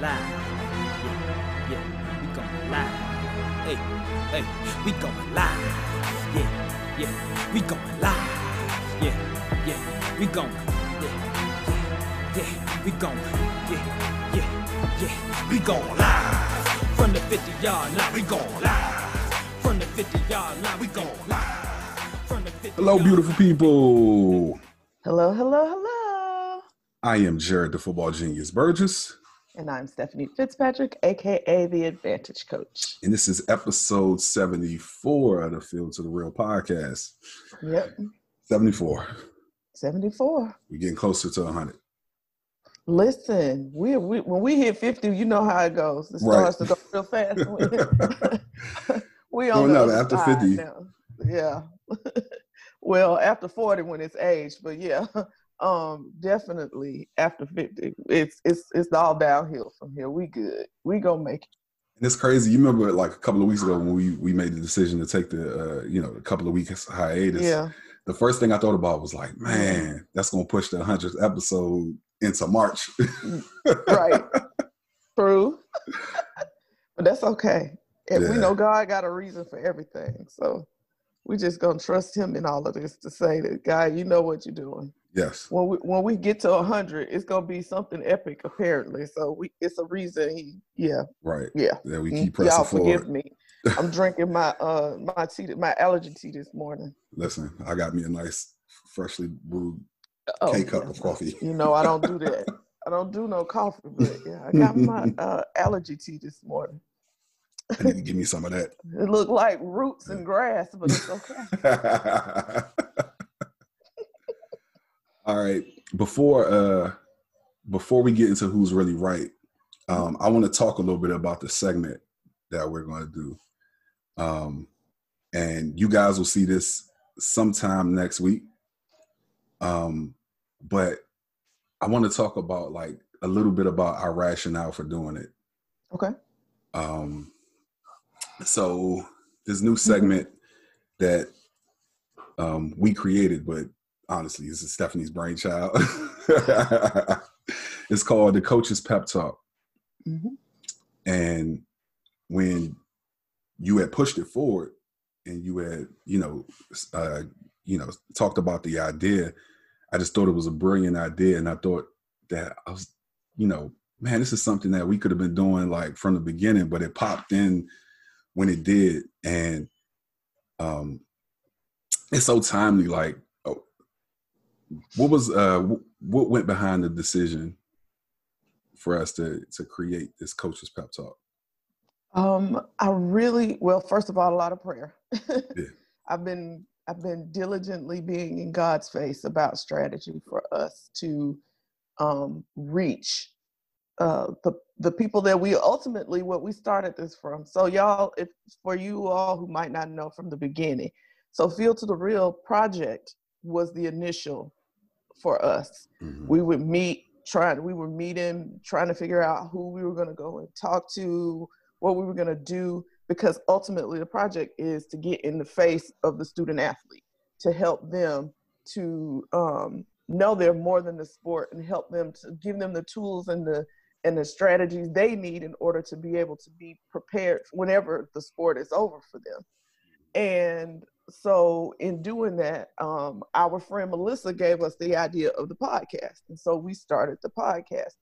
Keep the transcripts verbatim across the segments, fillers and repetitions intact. live. Yeah, yeah, we going live. Hey, hey, we going live. Yeah, yeah, we going live. Yeah, yeah, we going. Yeah, yeah, yeah, we going. Yeah, yeah, yeah, we going live. From the fifty yard line, we going live. From the fifty yard line, we going live. From the fifty. Hello, beautiful people. Hello, hello, hello. I am Jarrett, the football genius Burgess. And I'm Stephanie Fitzpatrick, a k a the Advantage Coach. And this is episode seventy-four of the Field to the Real podcast. Yep. seventy-four. seventy-four. We're getting closer to one hundred. Listen, we, we when we hit fifty, you know how it goes. It starts right. to go real fast. we on no, the no, after fifty. Now. Yeah. Well, after forty when it's age, but yeah. Um, definitely after fifty, it's it's it's all downhill from here. We good. We gonna make it. And it's crazy. You remember like a couple of weeks ago when we, we made the decision to take the uh, you know, a couple of weeks hiatus. Yeah. The first thing I thought about was like, man, that's gonna push the hundredth episode into March. Right. True. But that's okay. And yeah. we know God got a reason for everything. So we just gonna trust him in all of this to say that, God, you know what you're doing. Yes. When we when we get to one hundred, it's gonna be something epic, apparently. So we it's a reason. He, yeah. Right. Yeah. Yeah. We keep pressing y'all forward. Y'all forgive me. I'm drinking my uh my tea, my allergy tea this morning. Listen, I got me a nice freshly brewed oh, K cup yeah. of coffee. You know, I don't do that. I don't do no coffee, but yeah, I got my uh, allergy tea this morning. I need to give me some of that. It looked like roots and grass, but it's okay. All right. Before uh, before we get into who's really right, um, I want to talk a little bit about the segment that we're going to do. Um, and you guys will see this sometime next week. Um, but I want to talk about like a little bit about our rationale for doing it. Okay. Um, so this new segment mm-hmm. that um, we created, but honestly, this is Stephanie's brainchild. It's called The Coach's Pep Talk. Mm-hmm. And when you had pushed it forward and you had, you know, uh, you know, talked about the idea, I just thought it was a brilliant idea. And I thought that I was, you know, man, this is something that we could have been doing like from the beginning, but it popped in when it did. And um, it's so timely, like, What was uh what went behind the decision for us to to create this Coach's Pep Talk? Um, I really well. First of all, a lot of prayer. Yeah. I've been I've been diligently being in God's face about strategy for us to um, reach uh, the the people that we ultimately what we started this from. So y'all, if for you all who might not know from the beginning, so Field to the Real project was the initial. For us, mm-hmm. we would meet, trying, we were meeting, trying to figure out who we were going to go and talk to, what we were going to do, because ultimately the project is to get in the face of the student athlete, to help them to um, know they're more than the sport and help them to give them the tools and the, and the strategies they need in order to be able to be prepared whenever the sport is over for them. And so in doing that, um, our friend Melissa gave us the idea of the podcast. And so we started the podcast.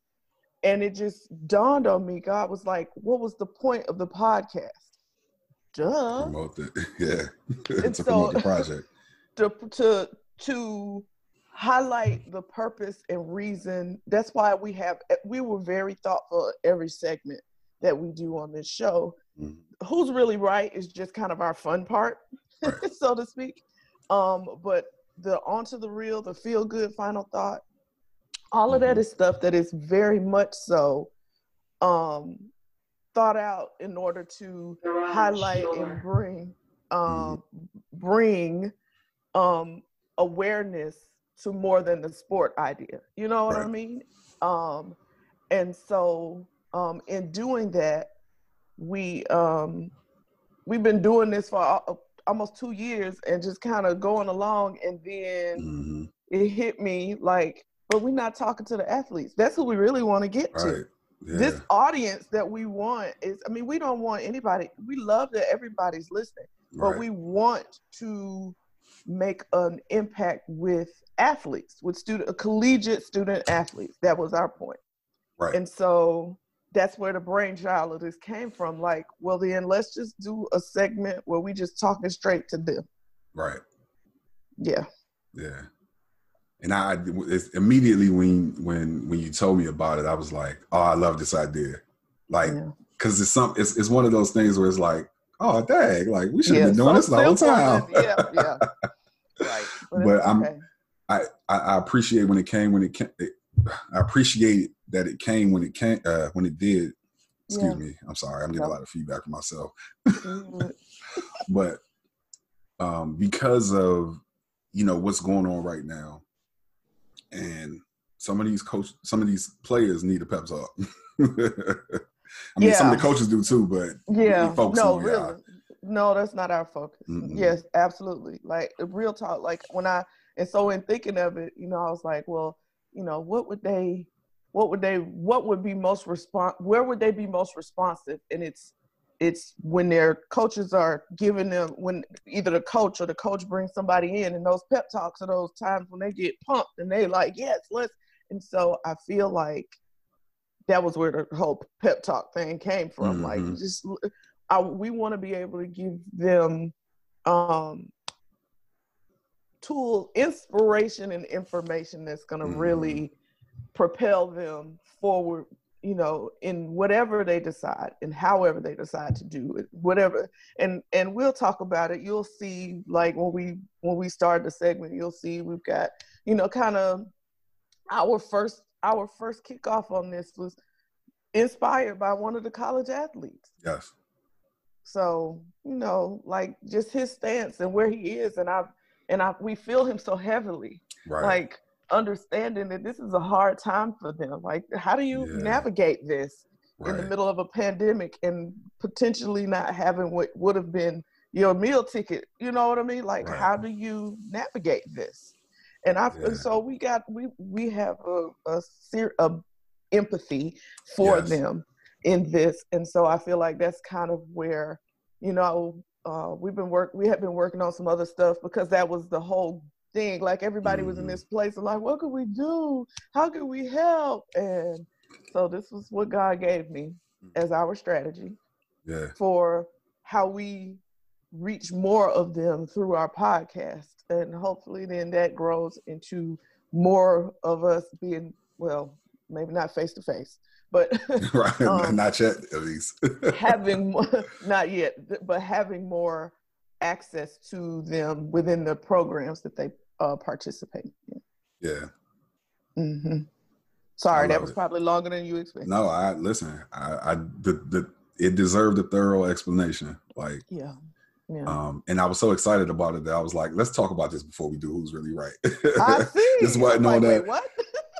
And it just dawned on me, God was like, what was the point of the podcast? Duh. Promote it. Yeah. And to promote so, the project. To, to, to highlight the purpose and reason. That's why we have, we were very thoughtful at every segment that we do on this show. Mm-hmm. Who's really right is just kind of our fun part. So to speak. Um, but the onto the real, the feel good, final thought, all mm-hmm. of that is stuff that is very much so um, thought out in order to You're highlight sure. and bring, um, mm-hmm. bring um, awareness to more than the sport idea. You know what right. I mean? Um, and so um, in doing that, we, um, we've been doing this for a, almost two years and just kind of going along. And then mm-hmm. it hit me like, but we're not talking to the athletes. That's who we really want to get right. to. Yeah. This audience that we want is, I mean, we don't want anybody. We love that everybody's listening, but right. we want to make an impact with athletes, with student, collegiate student athletes. That was our point. Right. And so that's where the brainchild of this came from. Like, well, then let's just do a segment where we just talking straight to them. Right. Yeah. Yeah. And I it's immediately when when when you told me about it, I was like, oh, I love this idea, like, because yeah. it's some it's it's one of those things where it's like, oh dang, like we should have yeah, been doing so this the whole time. Yeah, yeah. Right. But, but I'm okay. I, I I appreciate when it came when it came. It, I appreciate that it came when it came uh, when it did. Excuse yeah. me. I'm sorry. I'm getting yeah. a lot of feedback from myself. Mm-hmm. But um, because of you know what's going on right now. And some of these coach, some of these players need a pep talk. I mean, yeah. some of the coaches do too, but yeah, no, really, y'all. No, that's not our focus. Mm-hmm. Yes, absolutely. Like real talk. Like when I and so in thinking of it, you know, I was like, well, you know, what would they, what would they, what would be most respon-? Where would they be most responsive? And it's, it's when their coaches are giving them when either the coach or the coach brings somebody in and those pep talks are those times when they get pumped and they like, yes, let's. And so I feel like that was where the whole pep talk thing came from. Mm-hmm. Like just, I, we want to be able to give them um, tool, inspiration and information that's going to mm-hmm. really propel them forward, you know, in whatever they decide and however they decide to do it, whatever. And, and we'll talk about it. You'll see, like when we, when we start the segment, you'll see we've got, you know, kind of our first, our first kickoff on this was inspired by one of the college athletes. Yes. So, you know, like just his stance and where he is. And I, and I, we feel him so heavily. Right. Like, understanding that this is a hard time for them. Like, how do you yeah. navigate this right. in the middle of a pandemic and potentially not having what would have been your meal ticket? You know what I mean? Like, right. how do you navigate this? And I yeah. and so we got we we have a a, a empathy for yes. them in this, and so I feel like that's kind of where you know uh, we've been work we have been working on some other stuff because that was the whole thing. Like everybody mm-hmm. was in this place and like, what could we do? How could we help? And so this was what God gave me as our strategy yeah. for how we reach more of them through our podcast. And hopefully then that grows into more of us being, well, maybe not face to face, but right. um, not yet at least. having more, not yet, but having more access to them within the programs that they uh, participate in. Yeah. Mm-hmm. Sorry, that was it. Probably longer than you expected. No, I listen. I, I the, the it deserved a thorough explanation. Like yeah, yeah. Um, and I was so excited about it that I was like, let's talk about this before we do. Who's really right? I see. This wasn't like, on that. Wait, what?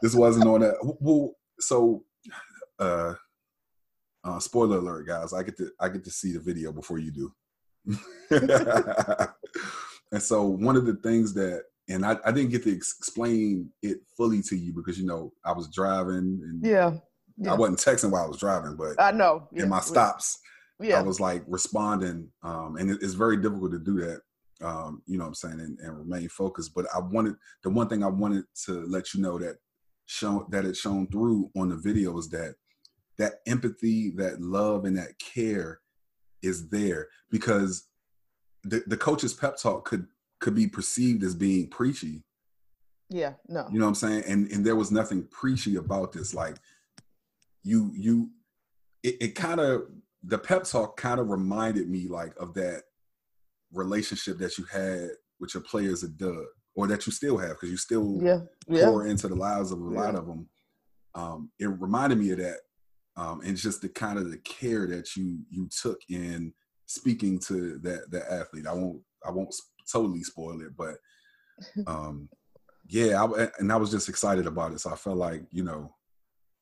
This wasn't on that. Well, so, uh, uh, spoiler alert, guys. I get to I get to see the video before you do. And so one of the things that and I, I didn't get to ex- explain it fully to you because you know I was driving and yeah, yeah. I wasn't texting while I was driving but I know yeah. in my stops yeah. I was like responding um, and it, it's very difficult to do that um, you know what I'm saying and, and remain focused but I wanted the one thing I wanted to let you know that shown that it shone through on the video is that that empathy, that love and that care is there because the, the coach's pep talk could could be perceived as being preachy. Yeah, no. You know what I'm saying? And and there was nothing preachy about this. Like you you it, it kind of the pep talk kind of reminded me like of that relationship that you had with your players at Doug or that you still have because you still yeah, yeah. pour into the lives of a yeah. lot of them. Um, it reminded me of that. Um, and just the kind of the care that you you took in speaking to that that athlete. I won't I won't totally spoil it, but um, yeah, I, and I was just excited about it. So I felt like you know,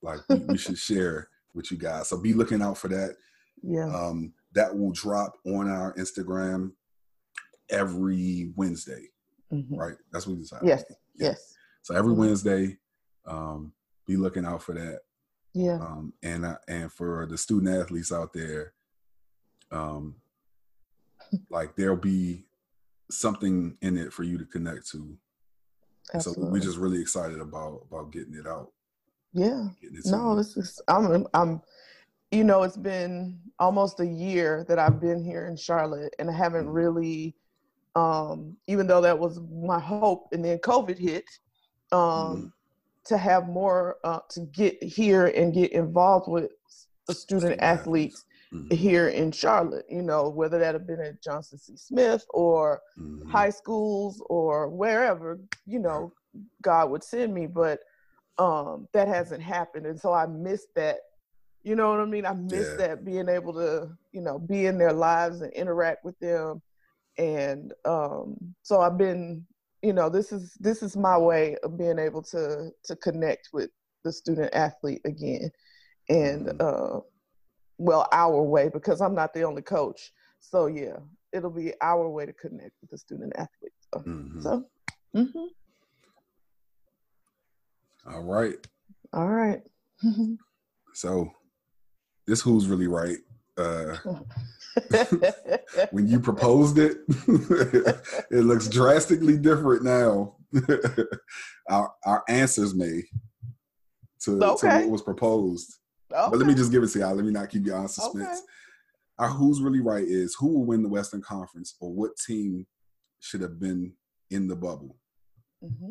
like we, we should share with you guys. So be looking out for that. Yeah, um, that will drop on our Instagram every Wednesday, mm-hmm. right? That's what we decided. Yes, yeah. yes. So every Wednesday, um, be looking out for that. Yeah. Um, and I, and for the student athletes out there, um, like there'll be something in it for you to connect to. Absolutely. So we're just really excited about about getting it out. Yeah. Getting it no, this is I'm I'm. You know, it's been almost a year that I've been here in Charlotte, and I haven't really, um, even though that was my hope, and then COVID hit, um, mm-hmm. to have more, uh, to get here and get involved with the student athletes mm-hmm. here in Charlotte, you know, whether that have been at Johnson C. Smith or mm-hmm. high schools or wherever, you know, God would send me, but um, that hasn't happened. And so I missed that. You know what I mean? I miss yeah. that, being able to, you know, be in their lives and interact with them. And um, so I've been, you know, this is this is my way of being able to to connect with the student athlete again. And, mm-hmm. uh, well, our way, because I'm not the only coach. So, yeah, it'll be our way to connect with the student athlete. So, mm-hmm. so mm-hmm. All right. All right. So. This Who's Really Right, uh, when you proposed it, it looks drastically different now. our our answers may to, okay. to what was proposed. Okay. But let me just give it to y'all. Let me not keep y'all in suspense. Okay. Our Who's Really Right is, who will win the Western Conference, or what team should have been in the bubble? Mm-hmm.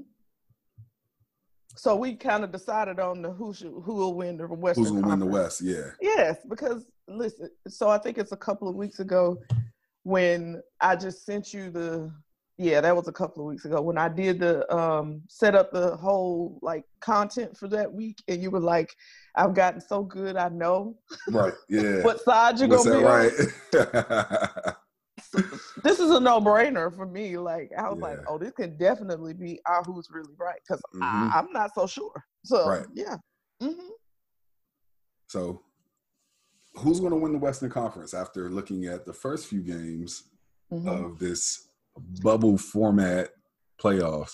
So we kind of decided on the who should, who will win the Western Who's going to win the West, yeah. Yes, because, listen, so I think it's a couple of weeks ago when I just sent you the, yeah, that was a couple of weeks ago when I did the, um, set up the whole, like, content for that week, and you were like, I've gotten so good, I know. Right, yeah. What side you going to be right? This is a no-brainer for me. Like, I was yeah. like, oh, this can definitely be our Who's Really Right, because mm-hmm. I'm not so sure. So, right. yeah. Mm-hmm. So, who's going to win the Western Conference after looking at the first few games mm-hmm. of this bubble format playoffs?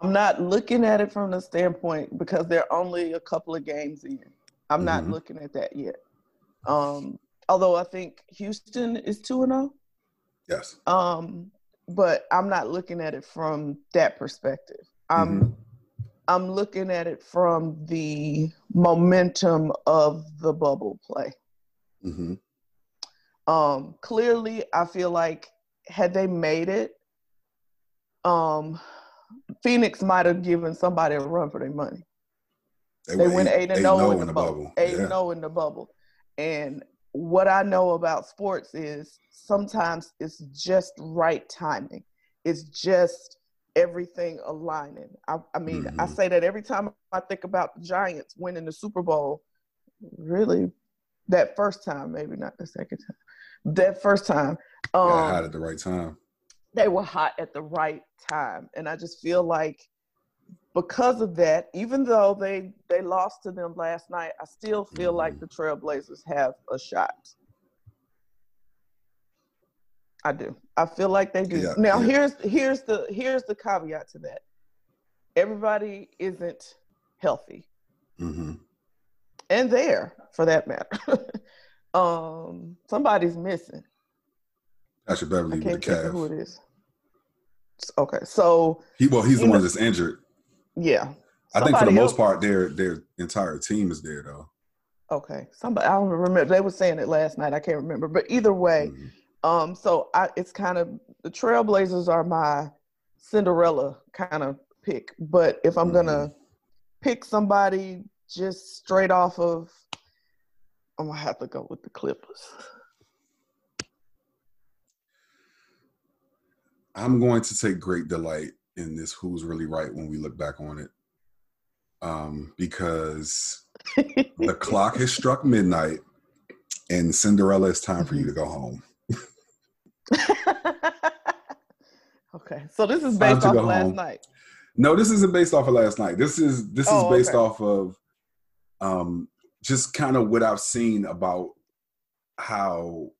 I'm not looking at it from the standpoint because they're only a couple of games in. I'm mm-hmm. not looking at that yet. Um, although I think Houston is two and oh. Yes. Um, but I'm not looking at it from that perspective. I'm, mm-hmm. I'm looking at it from the momentum of the bubble play. Mm-hmm. Um, clearly, I feel like had they made it, um, Phoenix might have given somebody a run for their money. They, they went eight and oh in, no in the bubble. eight and oh yeah. in the bubble. And what I know about sports is sometimes it's just right timing. It's just everything aligning. I, I mean, mm-hmm. I say that every time I think about the Giants winning the Super Bowl, really, that first time, maybe not the second time, that first time. Um, they were hot at the right time. They were hot at the right time. And I just feel like because of that, even though they, they lost to them last night, I still feel mm-hmm. like the Trailblazers have a shot. I do. I feel like they do. Yeah, now, yeah. here's here's the here's the caveat to that. Everybody isn't healthy, mm-hmm. and there, for that matter. um, somebody's missing. I should better leave the calf. Who it is? Okay, so he well, he's the know, one that's injured. Yeah. I think for the most else, part, their their entire team is there though. Okay, somebody I don't remember. They were saying it last night. I can't remember, but either way. Mm-hmm. Um, so I, it's kind of, the Trailblazers are my Cinderella kind of pick, but if I'm mm-hmm. going to pick somebody just straight off of, I'm going to have to go with the Clippers. I'm going to take great delight in this Who's Really Right when we look back on it, um, because the clock has struck midnight and Cinderella, it's time for you to go home. Okay, so this is based off of last home. night. No, this isn't based off of last night. This is this oh, is based okay. off of um, just kind of what I've seen about how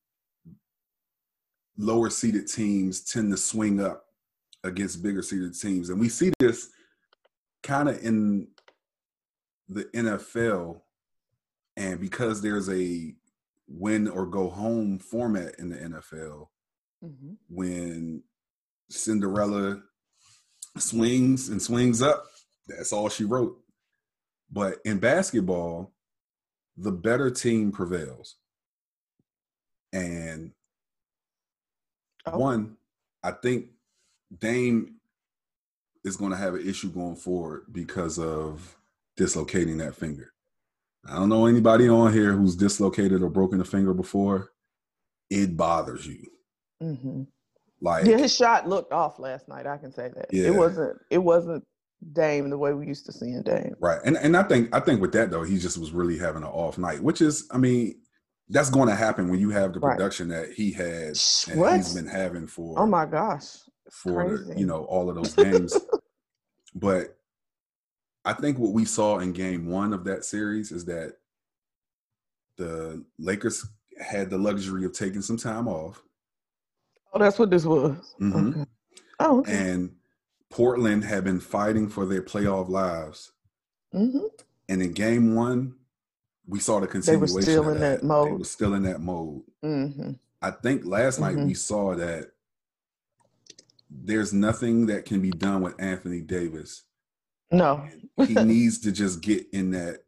lower seeded teams tend to swing up against bigger seeded teams, and we see this kind of in the N F L And because there's a win or go home format in the N F L, mm-hmm. when Cinderella swings and swings up, that's all she wrote. But in basketball, the better team prevails. And oh. one, I think Dame is going to have an issue going forward because of dislocating that finger. I don't know anybody on here who's dislocated or broken a finger before. It bothers you. Mm-hmm. Like yeah, his shot looked off last night. I can say that. Yeah. It wasn't. It wasn't Dame the way we used to seeing Dame. Right, and and I think I think with that though, he just was really having an off night, which is, I mean, that's going to happen when you have the production right. that he had and what? he's been having for. Oh my gosh, it's for the, you know, all of those games. But I think what we saw in game one of that series is that the Lakers had the luxury of taking some time off. Oh, that's what this was. Mm-hmm. Okay. Oh, okay. And Portland had been fighting for their playoff lives. Mm-hmm. And in game one, we saw the continuation. They were still in that, that mode. They were still in that mode. Mm-hmm. I think last night mm-hmm. we saw that there's nothing that can be done with Anthony Davis. No, he needs to just get in that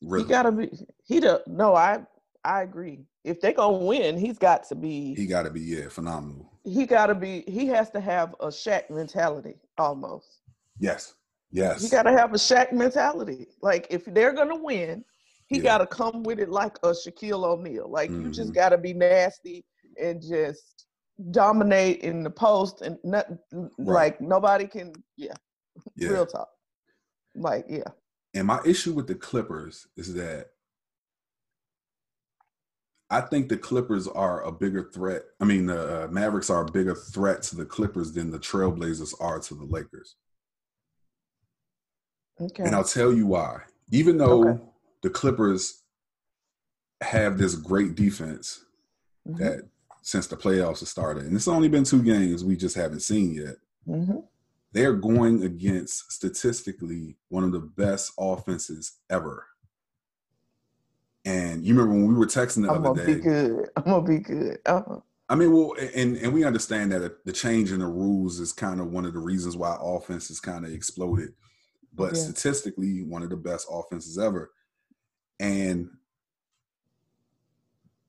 rhythm. He gotta be. He do, no, I I agree. If they're gonna win, he's got to be. He gotta be yeah, phenomenal. He gotta be. He has to have a Shaq mentality almost. Yes, yes. He gotta have a Shaq mentality. Like if they're gonna win, he yeah. gotta come with it like a Shaquille O'Neal. Like mm-hmm. you just gotta be nasty and just dominate in the post and not, right. like nobody can. Yeah. Yeah. Real talk. Like, yeah. And my issue with the Clippers is that I think the Clippers are a bigger threat. I mean, the uh, Mavericks are a bigger threat to the Clippers than the Trailblazers are to the Lakers. Okay. And I'll tell you why. Even though okay. the Clippers have this great defense mm-hmm. that since the playoffs have started, and it's only been two games we just haven't seen yet. Mm-hmm. They're going against, statistically, one of the best offenses ever. And you remember when we were texting the I'm other gonna day. I'm going to be good. I'm going to be good. I mean, well, and, and we understand that the change in the rules is kind of one of the reasons why offense has kind of exploded. But yeah. statistically, one of the best offenses ever. And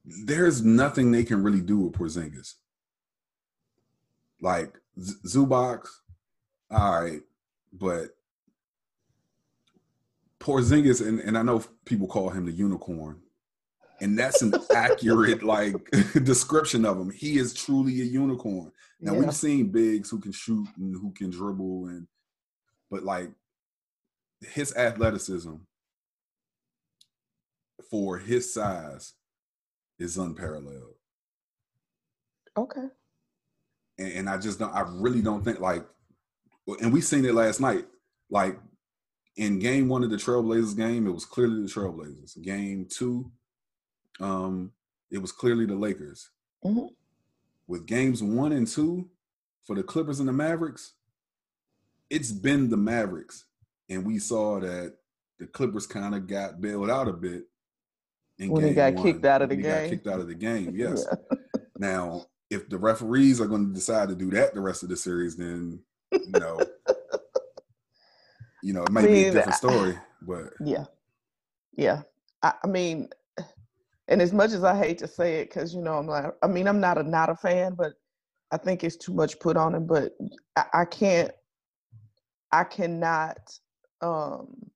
there's nothing they can really do with Porzingis. Like, Z-Zubac. All right, but Porzingis, and, and I know people call him the unicorn, and that's an accurate like description of him. He is truly a unicorn. Now, yeah. we've seen bigs who can shoot and who can dribble, and but like his athleticism for his size is unparalleled. Okay. And, and I just don't, I really don't think like, and we seen it last night. Like in game one of the Trailblazers game, it was clearly the Trailblazers. Game two, um, it was clearly the Lakers. Mm-hmm. With games one and two for the Clippers and the Mavericks, it's been the Mavericks. And we saw that the Clippers kind of got bailed out a bit. In when game they got one, kicked out of the game. They got kicked out of the game, yes. Yeah. Now, if the referees are going to decide to do that the rest of the series, then – you know, you know, it might I mean, be a different story, but yeah, yeah. I, I mean, and as much as I hate to say it, because you know, I'm like, I mean, I'm not a not a fan, but I think it's too much put on it. But I, I can't, I cannot um,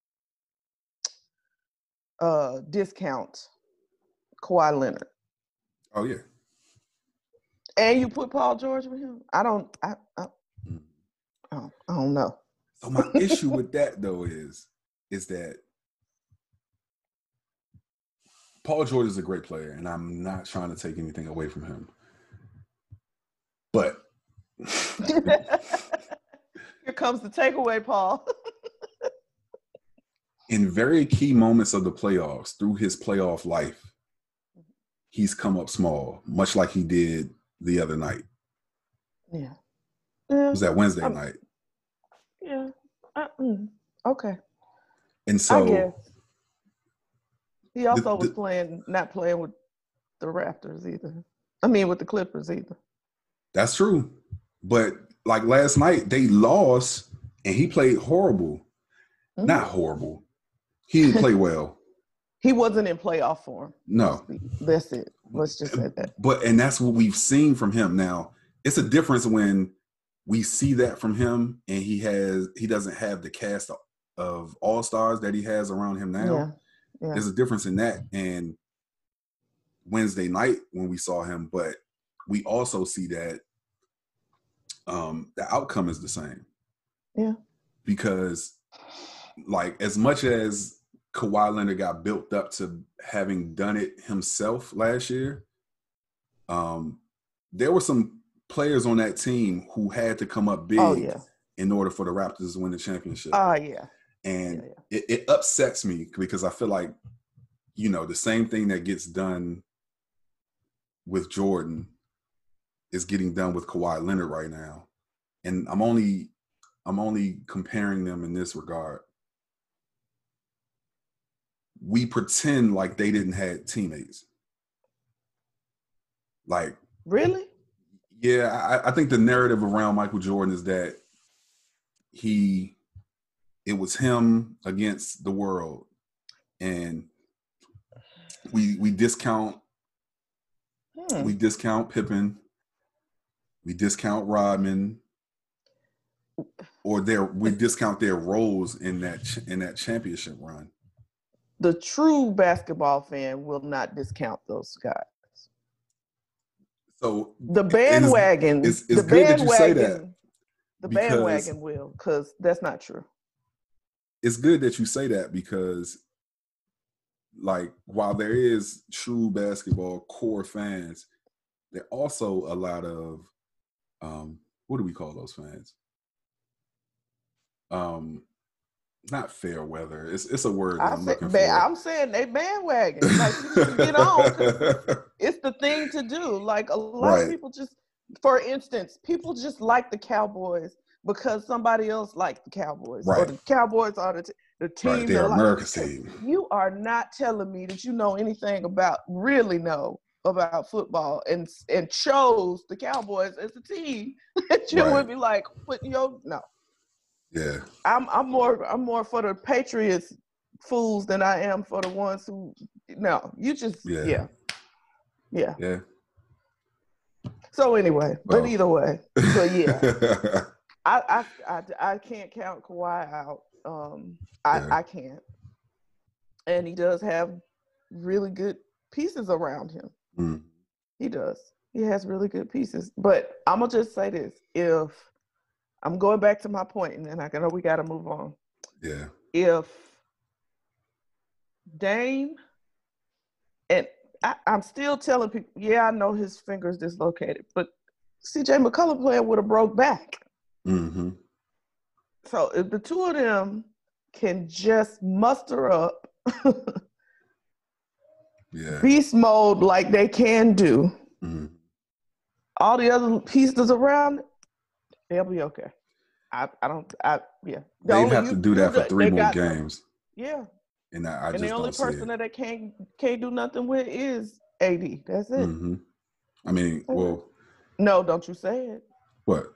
uh, discount Kawhi Leonard. Oh yeah, and you put Paul George with him. I don't. I. I I don't know. So my issue with that though is, is that Paul George is a great player, and I'm not trying to take anything away from him. But here comes the takeaway, Paul. In very key moments of the playoffs, through his playoff life, he's come up small, much like he did the other night. Yeah. Yeah. It was that Wednesday I'm, night. Yeah. I, mm, okay. And so He also the, the, was playing, not playing with the Raptors either. I mean, with the Clippers either. That's true. But like last night, they lost and he played horrible. Mm-hmm. Not horrible. He didn't play well. He wasn't in playoff form. No. That's it. Let's just say that. But and that's what we've seen from him now. It's a difference when we see that from him and he has he doesn't have the cast of all-stars that he has around him now. Yeah. Yeah. There's a difference in that and Wednesday night when we saw him, but we also see that um, the outcome is the same. Yeah. Because, like, as much as Kawhi Leonard got built up to having done it himself last year, um, there were some players on that team who had to come up big oh, yeah. in order for the Raptors to win the championship. Oh, uh, yeah. And yeah, yeah. It, it upsets me because I feel like, you know, the same thing that gets done with Jordan is getting done with Kawhi Leonard right now. And I'm only I'm only comparing them in this regard. We pretend like they didn't have teammates. Like, really? Yeah, I, I think the narrative around Michael Jordan is that he it was him against the world. And we we discount hmm. we discount Pippen. We discount Rodman, or their we discount their roles in that in that championship run. The true basketball fan will not discount those guys. So the bandwagon, it's, it's, it's the good bandwagon, that you say that. The bandwagon will, because that's not true. It's good that you say that because, like, while there is true basketball core fans, there are also a lot of Um, what do we call those fans? Um, not fair weather. It's it's a word that I I'm say, looking ba- for. I'm saying they bandwagon. Like, you need to get on. It's the thing to do. Like, a lot right. of people just, for instance, people just like the Cowboys because somebody else liked the Cowboys. Right. Or the Cowboys are the, t- the team. Right, they're America's like, team. You are not telling me that you know anything about, really know, about football and and chose the Cowboys as a team that you right. would be like, put your no. Yeah. I'm I'm more I'm more for the Patriots fools than I am for the ones who no, you just yeah. Yeah. Yeah. yeah. So anyway, well. but either way. But yeah. I, I I I can't count Kawhi out. Um I, yeah. I can't. And he does have really good pieces around him. Mm. He does. He has really good pieces. But I'm going to just say this. If I'm going back to my point, and then I know we got to move on. Yeah. If Dame, and I, I'm still telling people, yeah, I know his finger's dislocated, but C J McCullough playing with a broke back. Mm-hmm. So if the two of them can just muster up Yeah. beast mode like they can do, mm-hmm. all the other pieces around, they'll be okay. I, I don't, I, yeah. The They'd have you, to do that for three more games. Yeah. And, I, I and just the only don't person that they can't, can't do nothing with is A D. That's it. Mm-hmm. I mean, well. No, don't you say it. What?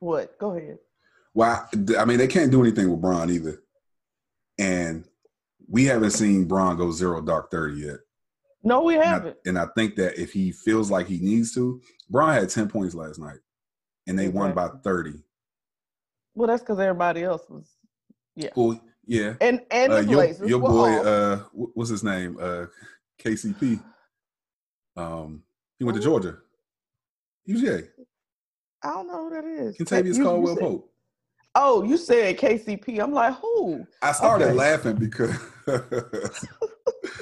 What? Go ahead. Well, I, I mean, they can't do anything with Bron either. And we haven't seen Bron go zero dark thirty yet. No, we haven't. And I, and I think that if he feels like he needs to, Bron had ten points last night, and they exactly. won by thirty. Well, that's because everybody else was, yeah. Well, yeah. And and uh, the Blazers your, your boy, off. uh, what's his name, uh, K C P. Um, he went to Georgia. U G A. I don't know who that is. Kentavious you, Caldwell you said, Pope. Oh, you said K C P. I'm like, who? I started okay. laughing because.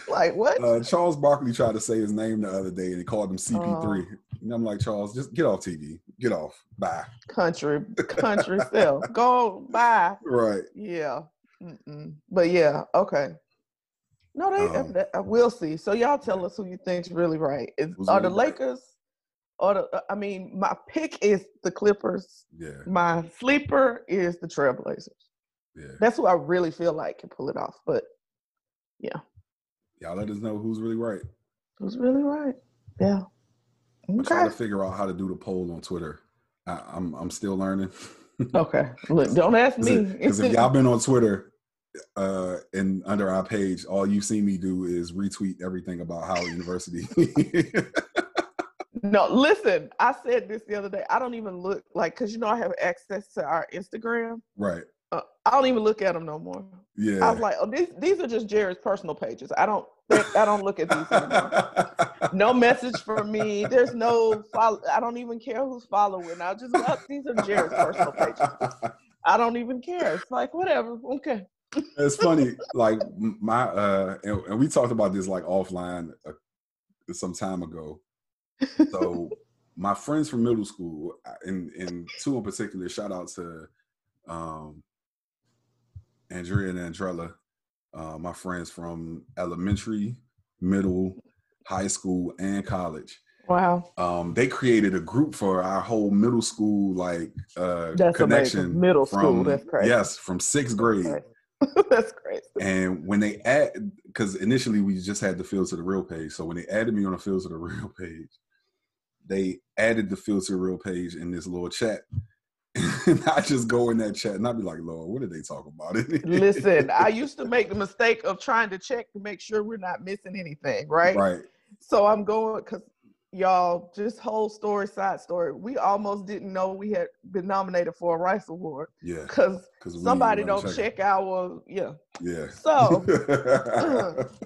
Like what? Uh, Charles Barkley tried to say his name the other day, and he called him C P three. Uh, and I'm like, Charles, just get off T V. Get off. Bye. Country, country self. Go bye. Right. Yeah. Mm-mm. But yeah. Okay. No, they. Um, they I will see. So y'all tell us who you think's really right. Is, are the Lakers? Right? Or the? I mean, my pick is the Clippers. Yeah. My sleeper is the Trailblazers. Yeah. That's who I really feel like can pull it off. But yeah. Y'all let us know who's really right. Who's really right? Yeah. Okay. I'm trying to figure out how to do the poll on Twitter. I, I'm I'm still learning. Okay. Look, don't ask me. Because if y'all been on Twitter uh, and under our page, all you've seen me do is retweet everything about Howard University. No, listen, I said this the other day. I don't even look, like, because, you know, I have access to our Instagram. Right. Uh, I don't even look at them no more. Yeah. I was like, oh, these these are just Jared's personal pages. I don't I don't look at these anymore. No message for me. There's no follow. I don't even care who's following. I just love, these are Jared's personal pages. I don't even care. It's like, whatever. Okay. It's funny. Like, my, uh, and, and we talked about this, like, offline uh, some time ago. So my friends from middle school, and, and two in particular, shout out to um, Andrea and Andrella, uh, my friends from elementary, middle, high school, and college. Wow. Um, they created a group for our whole middle school, like, uh, that's connection. Amazing. Middle from, school, that's crazy. Yes, from sixth grade. That's crazy. That's crazy. And when they add, because initially we just had the Field to the Real page. So when they added me on the Field to the Real page, they added the Field to the Real page in this little chat. And I just go in that chat and I'd be like, Lord, what did they talk about? Listen, I used to make the mistake of trying to check to make sure we're not missing anything, right? Right. So I'm going, because y'all, just whole story, side story. We almost didn't know we had been nominated for a Rice Award. Yeah. Because somebody don't check, check our, yeah. Yeah. So,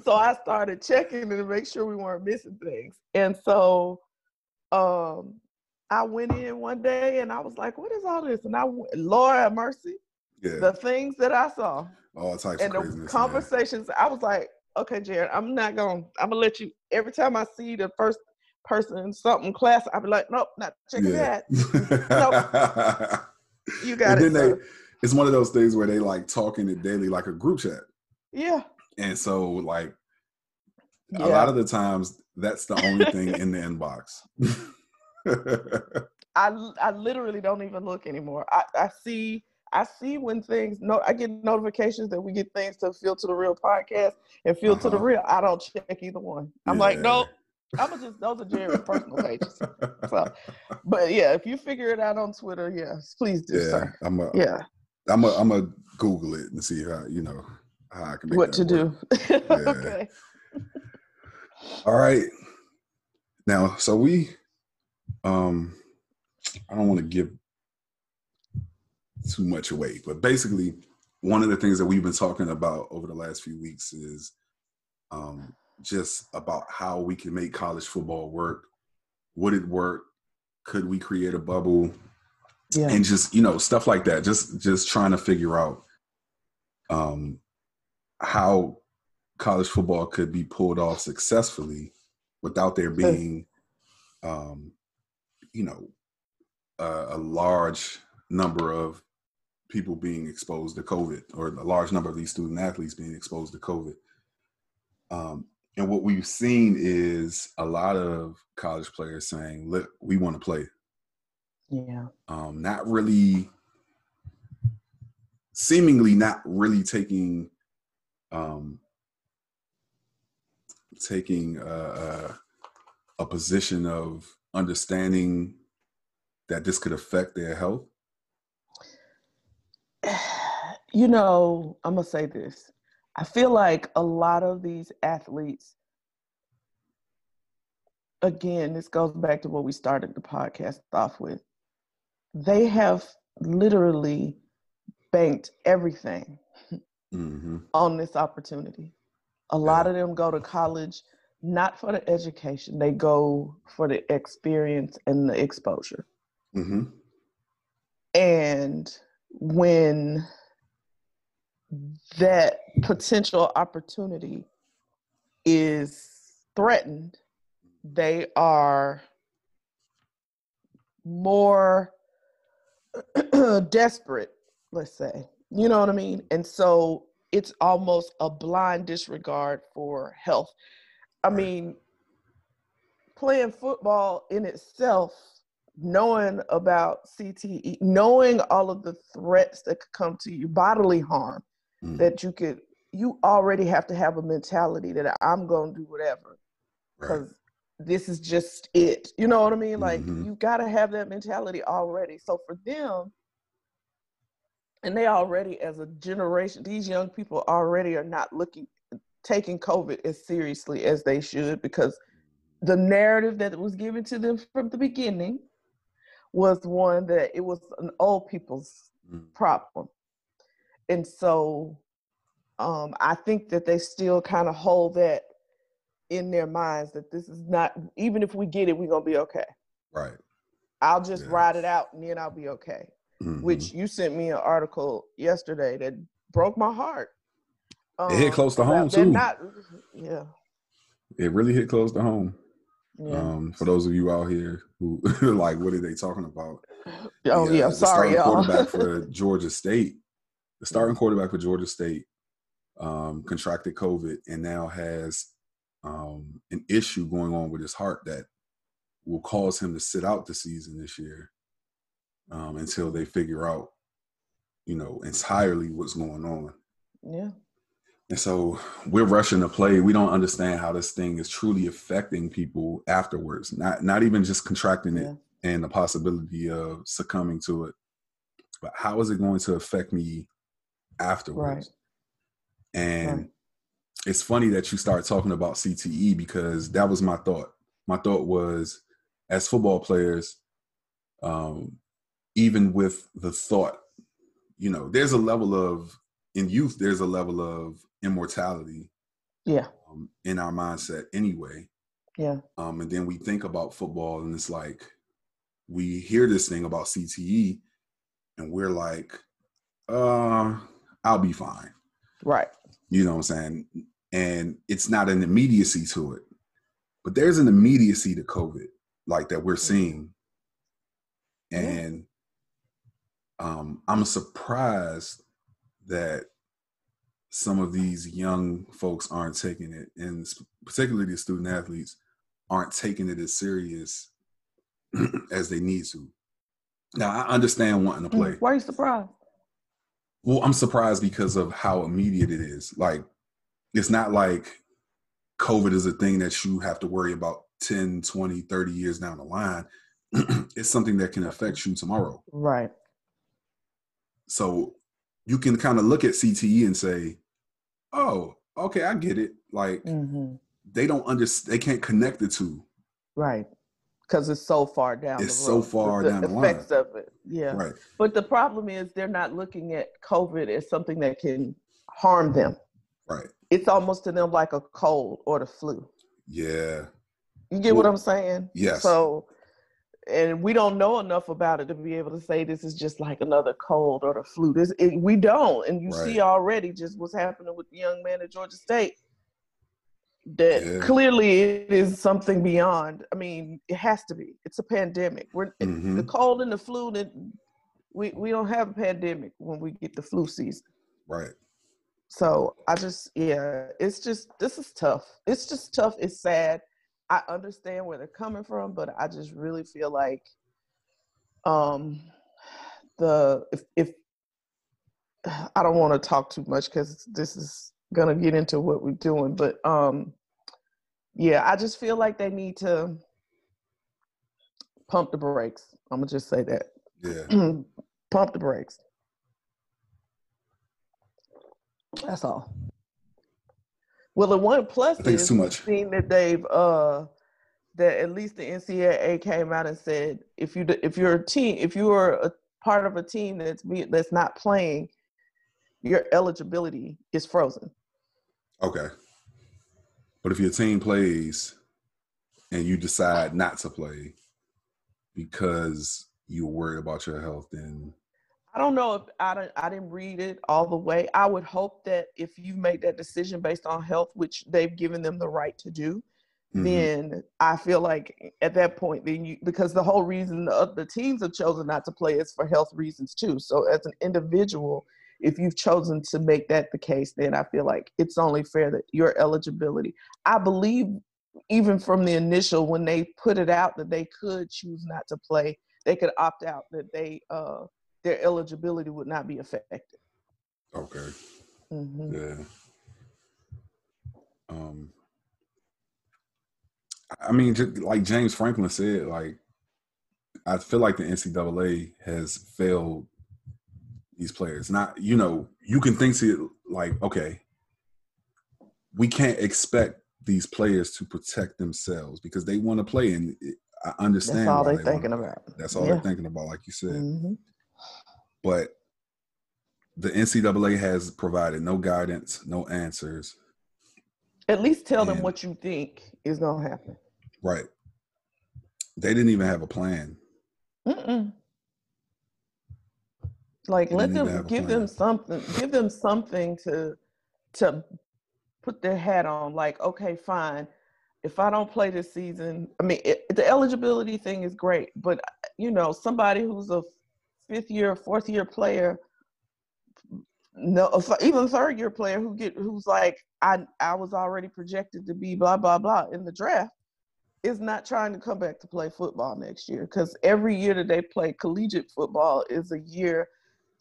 so I started checking to make sure we weren't missing things. And so um, I went in one day and I was like, what is all this? And I went, Lord have mercy, yeah. The things that I saw. All types and of craziness. And the conversations, man. I was like, okay, Jared, I'm not going to, I'm going to let you, every time I see the first person in something class, I'd be like, nope, not checking yeah. that. Nope. You got and it. Then they, it's one of those things where they like talking it daily, like a group chat. Yeah. And so, like, yeah. a lot of the times, that's the only thing in the inbox. I I literally don't even look anymore. I, I see I see when things. No, I get notifications that we get things to Field to the Real podcast and Field uh-huh. to the Real. I don't check either one. I'm yeah. like, nope. I'm just, those are Jared's personal pages. So, but yeah, if you figure it out on Twitter, yes, please do. Yeah, sir. I'm a, yeah, I'm a, I'm a Google it and see how, you know, how I can make what to work. Do. Yeah. Okay. All right. Now, so we, um, I don't want to give too much away, but basically, one of the things that we've been talking about over the last few weeks is, um. just about how we can make college football work. Would it work? Could we create a bubble? Yeah. And just, you know, stuff like that. Just just trying to figure out um, how college football could be pulled off successfully without there being, um, you know, a, a large number of people being exposed to COVID, or a large number of these student athletes being exposed to COVID. Um, And what we've seen is a lot of college players saying, look, we want to play. Yeah. Um, not really, seemingly not really taking, um, taking uh, a position of understanding that this could affect their health. You know, I'm going to say this. I feel like a lot of these athletes, again, this goes back to what we started the podcast off with. They have literally banked everything mm-hmm. on this opportunity. A yeah. lot of them go to college not for the education. They go for the experience and the exposure. Mm-hmm. And when that potential opportunity is threatened, they are more desperate, let's say. You know what I mean? And so it's almost a blind disregard for health. I mean, playing football in itself, knowing about C T E, knowing all of the threats that could come to you, bodily harm, that you could you already have to have a mentality that I'm going to do whatever, because right. this is just it. You know what I mean? Like, mm-hmm. you got to have that mentality already. So for them, and they already as a generation, these young people already are not looking, taking COVID as seriously as they should, because the narrative that was given to them from the beginning was one that it was an old people's mm-hmm. problem. And so um, I think that they still kind of hold that in their minds, that this is not, even if we get it, we're going to be okay. Right. I'll just yes. ride it out and then I'll be okay. Mm-hmm. Which you sent me an article yesterday that broke my heart. Um, it hit close to home too. Not, yeah. It really hit close to home. Yeah. Um, for those of you out here who like, what are they talking about? Oh yeah, yeah sorry the starting y'all. Quarterback for Georgia State. The starting quarterback for Georgia State um, contracted COVID and now has um, an issue going on with his heart that will cause him to sit out the season this year um, until they figure out, you know, entirely what's going on. Yeah. And so we're rushing to play. We don't understand how this thing is truly affecting people afterwards, not not even just contracting yeah. it and the possibility of succumbing to it, but how is it going to affect me afterwards? Right. And right. it's funny that you start talking about C T E, because that was my thought. My thought was, as football players, um, even with the thought, you know, there's a level of, in youth, there's a level of immortality yeah. um, in our mindset anyway. Yeah. Um, and then we think about football and it's like, we hear this thing about C T E and we're like, uh, I'll be fine. Right. You know what I'm saying? And it's not an immediacy to it, but there's an immediacy to COVID, like that we're seeing. And um, I'm surprised that some of these young folks aren't taking it, and particularly the student athletes aren't taking it as serious as they need to. Now, I understand wanting to play. Why are you surprised? Well, I'm surprised because of how immediate it is. Like, it's not like COVID is a thing that you have to worry about ten, twenty, thirty years down the line. It's something that can affect you tomorrow. Right. So you can kind of look at C T E and say, oh, okay, I get it. Like, mm-hmm. they don't understand, they can't connect the two. Right. Because it's so far down it's the road. It's so far the down the line. The effects of it, yeah. Right. But the problem is they're not looking at COVID as something that can harm them. Right. It's almost to them like a cold or the flu. Yeah. You get well, what I'm saying? Yes. So, and we don't know enough about it to be able to say this is just like another cold or the flu. This it, we don't. And you right. see already just what's happening with the young man at Georgia State. That yeah. clearly it is something beyond. I mean, it has to be. It's a pandemic. We're mm-hmm. the cold and the flu. That we we don't have a pandemic when we get the flu season. Right. So I just yeah, it's just this is tough. It's just tough. It's sad. I understand where they're coming from, but I just really feel like um, the if, if I don't want to talk too much because this is going to get into what we're doing, but um, yeah, I just feel like they need to pump the brakes. I'm going to just say that. Yeah. Pump the brakes. That's all. Well, the one plus is the thing that they've uh, that at least the N C double A came out and said if you if you're a team if you are a part of a team that's be, that's not playing, your eligibility is frozen. Okay, but if your team plays and you decide not to play because you're worried about your health, then I don't know if I, don't, I didn't read it all the way. I would hope that if you make that decision based on health, which they've given them the right to do, mm-hmm. then I feel like at that point, then you, because the whole reason the, the teams have chosen not to play is for health reasons too. So as an individual, if you've chosen to make that the case, then I feel like it's only fair that your eligibility, I believe even from the initial, when they put it out that they could choose not to play, they could opt out that they, uh, their eligibility would not be affected. Okay. Mm-hmm. Yeah. I mean, just like James Franklin said, like, I feel like the N C double A has failed these players. Not, you know, you can think to it like, okay, we can't expect these players to protect themselves because they want to play, and I understand. That's all they're they thinking wanna, about. That's all yeah. they're thinking about, like you said. Mm-hmm. But the N C double A has provided no guidance, no answers. At least tell and, them what you think is going to happen. Right. They didn't even have a plan. Mm-mm. Like, they let them give them something, give them something to to put their hat on. Like, okay, fine. If I don't play this season, I mean, it, the eligibility thing is great, but you know, somebody who's a fifth year, fourth year player, no, even third year player who get who's like, I I was already projected to be blah blah blah in the draft, is not trying to come back to play football next year, because every year that they play collegiate football is a year.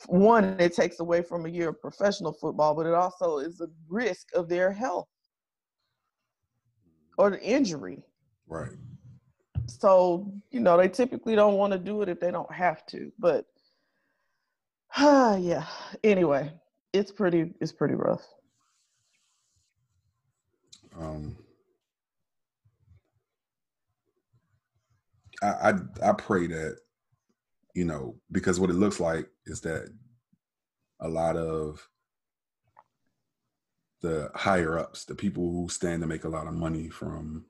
One, it takes away from a year of professional football, but it also is a risk of their health or the injury. Right. So, you know, they typically don't want to do it if they don't have to. But, uh, yeah, anyway, it's pretty, it's pretty rough. Um, I, I, I pray that, you know, because what it looks like is that a lot of the higher ups, the people who stand to make a lot of money from,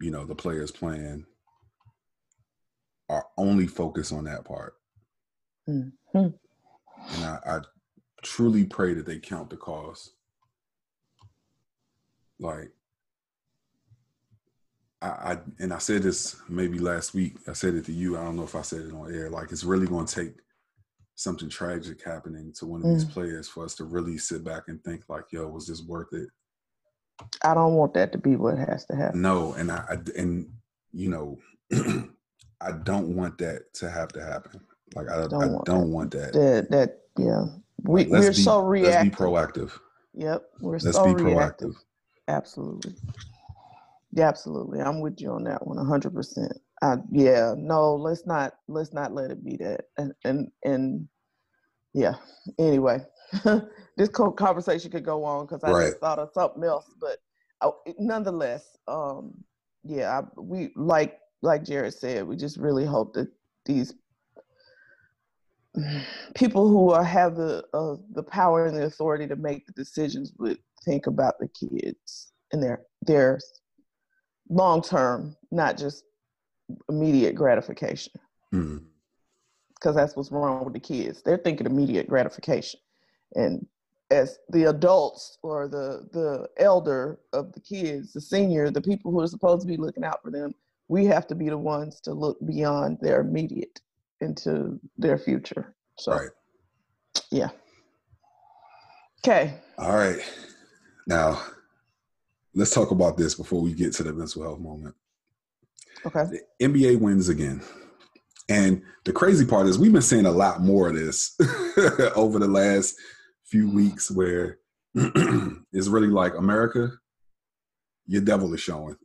you know, the players playing, are only focused on that part. Mm-hmm. And I, I truly pray that they count the cost. Like, I, and I said this maybe last week. I said it to you. I don't know if I said it on air. Like, it's really going to take something tragic happening to one of mm. these players for us to really sit back and think, like, yo, was this worth it? I don't want that to be what has to happen. No, and I, I and you know, I don't want that to have to happen. Like, I don't, I want, don't that. want that. That, that yeah. We, like, we're be, so reactive. Let's be proactive. Yep, we're let's so be reactive. proactive. Absolutely. Yeah, absolutely. I'm with you on that one, one hundred percent. I, yeah, no, let's not let's not let it be that. And and, and yeah, anyway, this conversation could go on because I right. just thought of something else. But oh, nonetheless, um, yeah, I, we like like Jared said, we just really hope that these people who are, have the uh, the power and the authority to make the decisions would think about the kids and their their. long-term, not just immediate gratification. Because mm. that's what's wrong with the kids. They're thinking immediate gratification. And as the adults or the, the elder of the kids, the senior, the people who are supposed to be looking out for them, we have to be the ones to look beyond their immediate into their future. So, right. yeah. Okay. All right. Now, let's talk about this before we get to the mental health moment. Okay. The N B A wins again. And the crazy part is we've been seeing a lot more of this over the last few weeks, where it's really like, America, your devil is showing.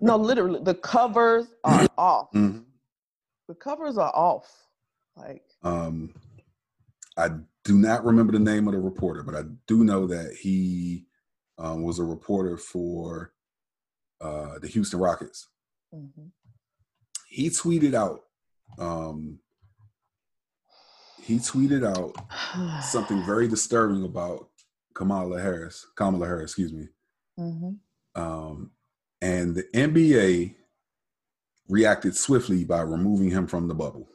No, literally. The covers are off. Mm-hmm. The covers are off. Like, um, I do not remember the name of the reporter, but I do know that he – Um, was a reporter for uh, the Houston Rockets. Mm-hmm. He tweeted out, um, he tweeted out something very disturbing about Kamala Harris, Kamala Harris, excuse me. Mm-hmm. Um, and the N B A reacted swiftly by removing him from the bubble.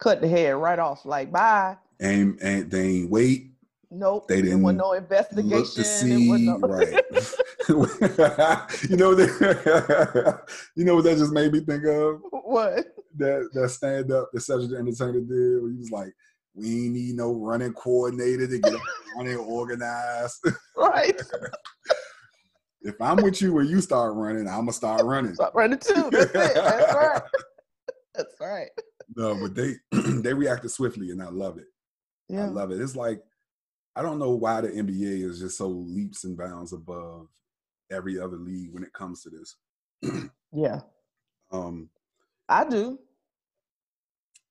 Cut the head right off, like, bye. And, and they ain't wait. Nope. They didn't want no investigation. Look to see, no- right. you know that, you know what that just made me think of? What? That that stand up that Cedric the Entertainer did, where he was like, we ain't need no running coordinator to get running organized. Right. If I'm with you when you start running, I'ma start running. Start running too. That's it. That's right. That's right. No, but they they reacted swiftly, and I love it. Yeah. I love it. It's like, I don't know why the N B A is just so leaps and bounds above every other league when it comes to this. Yeah. Um, I do.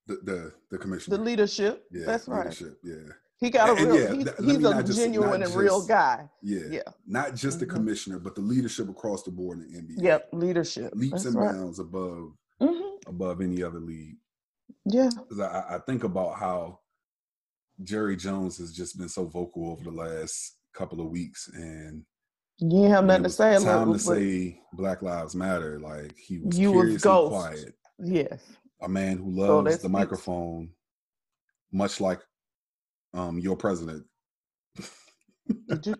The the, the commissioner. The leadership. Yeah, that's leadership, right. Yeah. He got a and, real, and yeah, he, he's mean, a just, genuine just, and real guy. Yeah. yeah. Not just the commissioner, but the leadership across the board in the N B A. Yep, leadership. Leaps that's and right. bounds above mm-hmm. above any other league. Yeah. Because I, I think about how Jerry Jones has just been so vocal over the last couple of weeks, and you have nothing to say. Time to say Black Lives Matter. Like, he was curious and quiet. Yes. A man who loves the microphone, much like um, your president.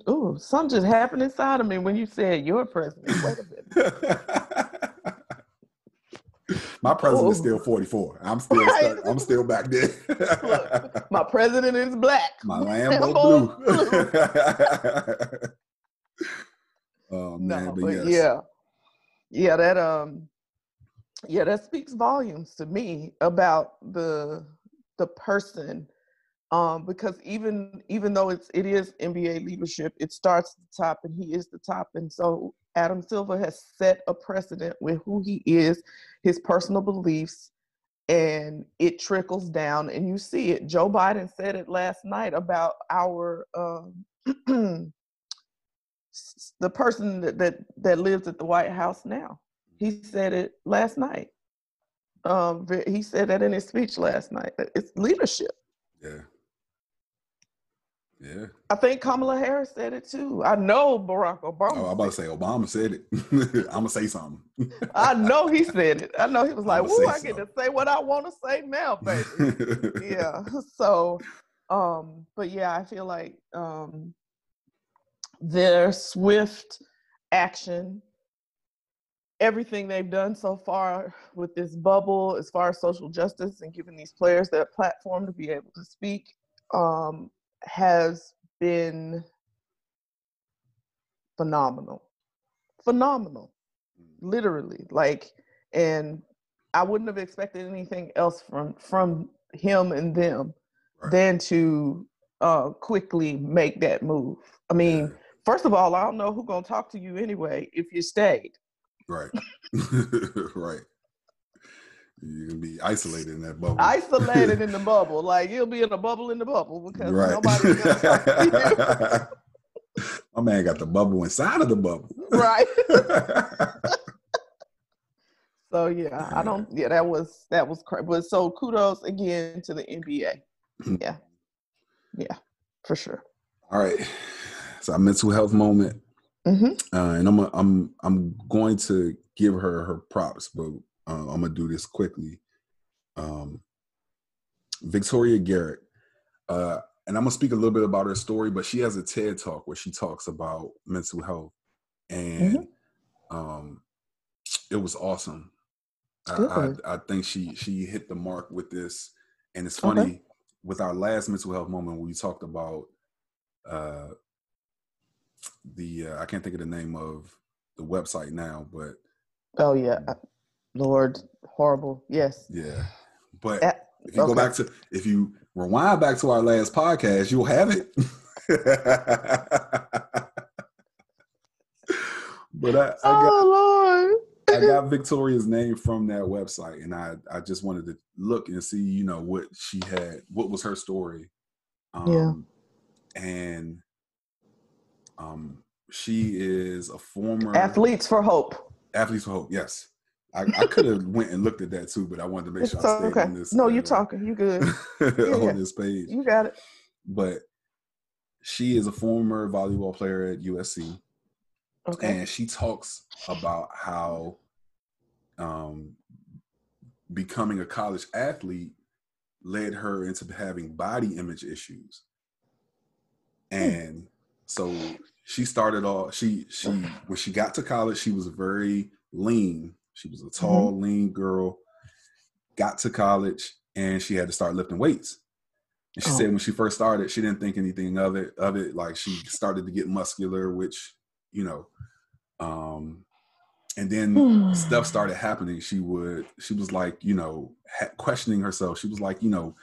Oh, something just happened inside of me when you said your president. Wait a minute. My president is still forty-four. I'm still right? I'm still back there. Look, my president is black. My Lambo blue. Oh man, no, but, but yes. yeah, yeah, that um, yeah, that speaks volumes to me about the the person, um, because even even though it's it is N B A leadership, it starts at the top, and he is the top, and so Adam Silver has set a precedent with who he is, his personal beliefs, and it trickles down, and you see it. Joe Biden said it last night about our. Um, the person that, that, that lives at the White House now. He said it last night. Um, he said that in his speech last night. It's leadership. Yeah. Yeah. I think Kamala Harris said it too. I know Barack Obama. Oh, I'm about to say Obama said it. I'm going to say something. I know he said it. I know he was like, ooh, I get to say what I want to say now, baby. Yeah. So, um, but yeah, I feel like, um, their swift action, everything they've done so far with this bubble as far as social justice and giving these players their platform to be able to speak, um, has been phenomenal. Phenomenal, literally. Like, and I wouldn't have expected anything else from, from him and them right. than to uh, quickly make that move. I mean, yeah. First of all, I don't know who's going to talk to you anyway if you stayed. Right. Right. You're going to be isolated in that bubble. Isolated in the bubble. Like, you'll be in a bubble in the bubble because right. nobody's going to talk to you. My man got the bubble inside of the bubble. Right. So, yeah, yeah, I don't, yeah, that was, that was crazy. But so kudos again to the N B A. Yeah. Yeah, for sure. All right. It's our mental health moment, mm-hmm. uh, and I'm a, I'm I'm going to give her her props, but uh, I'm gonna do this quickly. Um, Victoria Garrett, uh, and I'm gonna speak a little bit about her story, but she has a TED Talk where she talks about mental health, and mm-hmm. um, it was awesome. I, I, I think she she hit the mark with this, and it's funny okay. with our last mental health moment we talked about. Uh, the uh, I can't think of the name of the website now, but oh yeah, Lord, horrible. Yes. Yeah, but uh, if you okay. go back to if you rewind back to our last podcast, you'll have it. But I, I oh got, Lord, I got Victoria's name from that website, and I I just wanted to look and see you know what she had, what was her story, um, yeah, and. Um, she is a former Athletes for Hope. Athletes for Hope, yes. I, I could have went and looked at that too, but I wanted to make it's sure so, I stayed okay. on this. No, uh, you're talking. You good. Yeah, on yeah. this page. You got it. But she is a former volleyball player at U S C. Okay. And she talks about how um, becoming a college athlete led her into having body image issues. And hmm. So she started off, she, she, when she got to college, she was very lean. She was a tall, mm-hmm. lean girl, got to college, and she had to start lifting weights. And she oh. said when she first started, she didn't think anything of it, of it. Like, she started to get muscular, which, you know, um, and then mm. stuff started happening. She would, she was like, you know, ha- questioning herself. She was like, you know,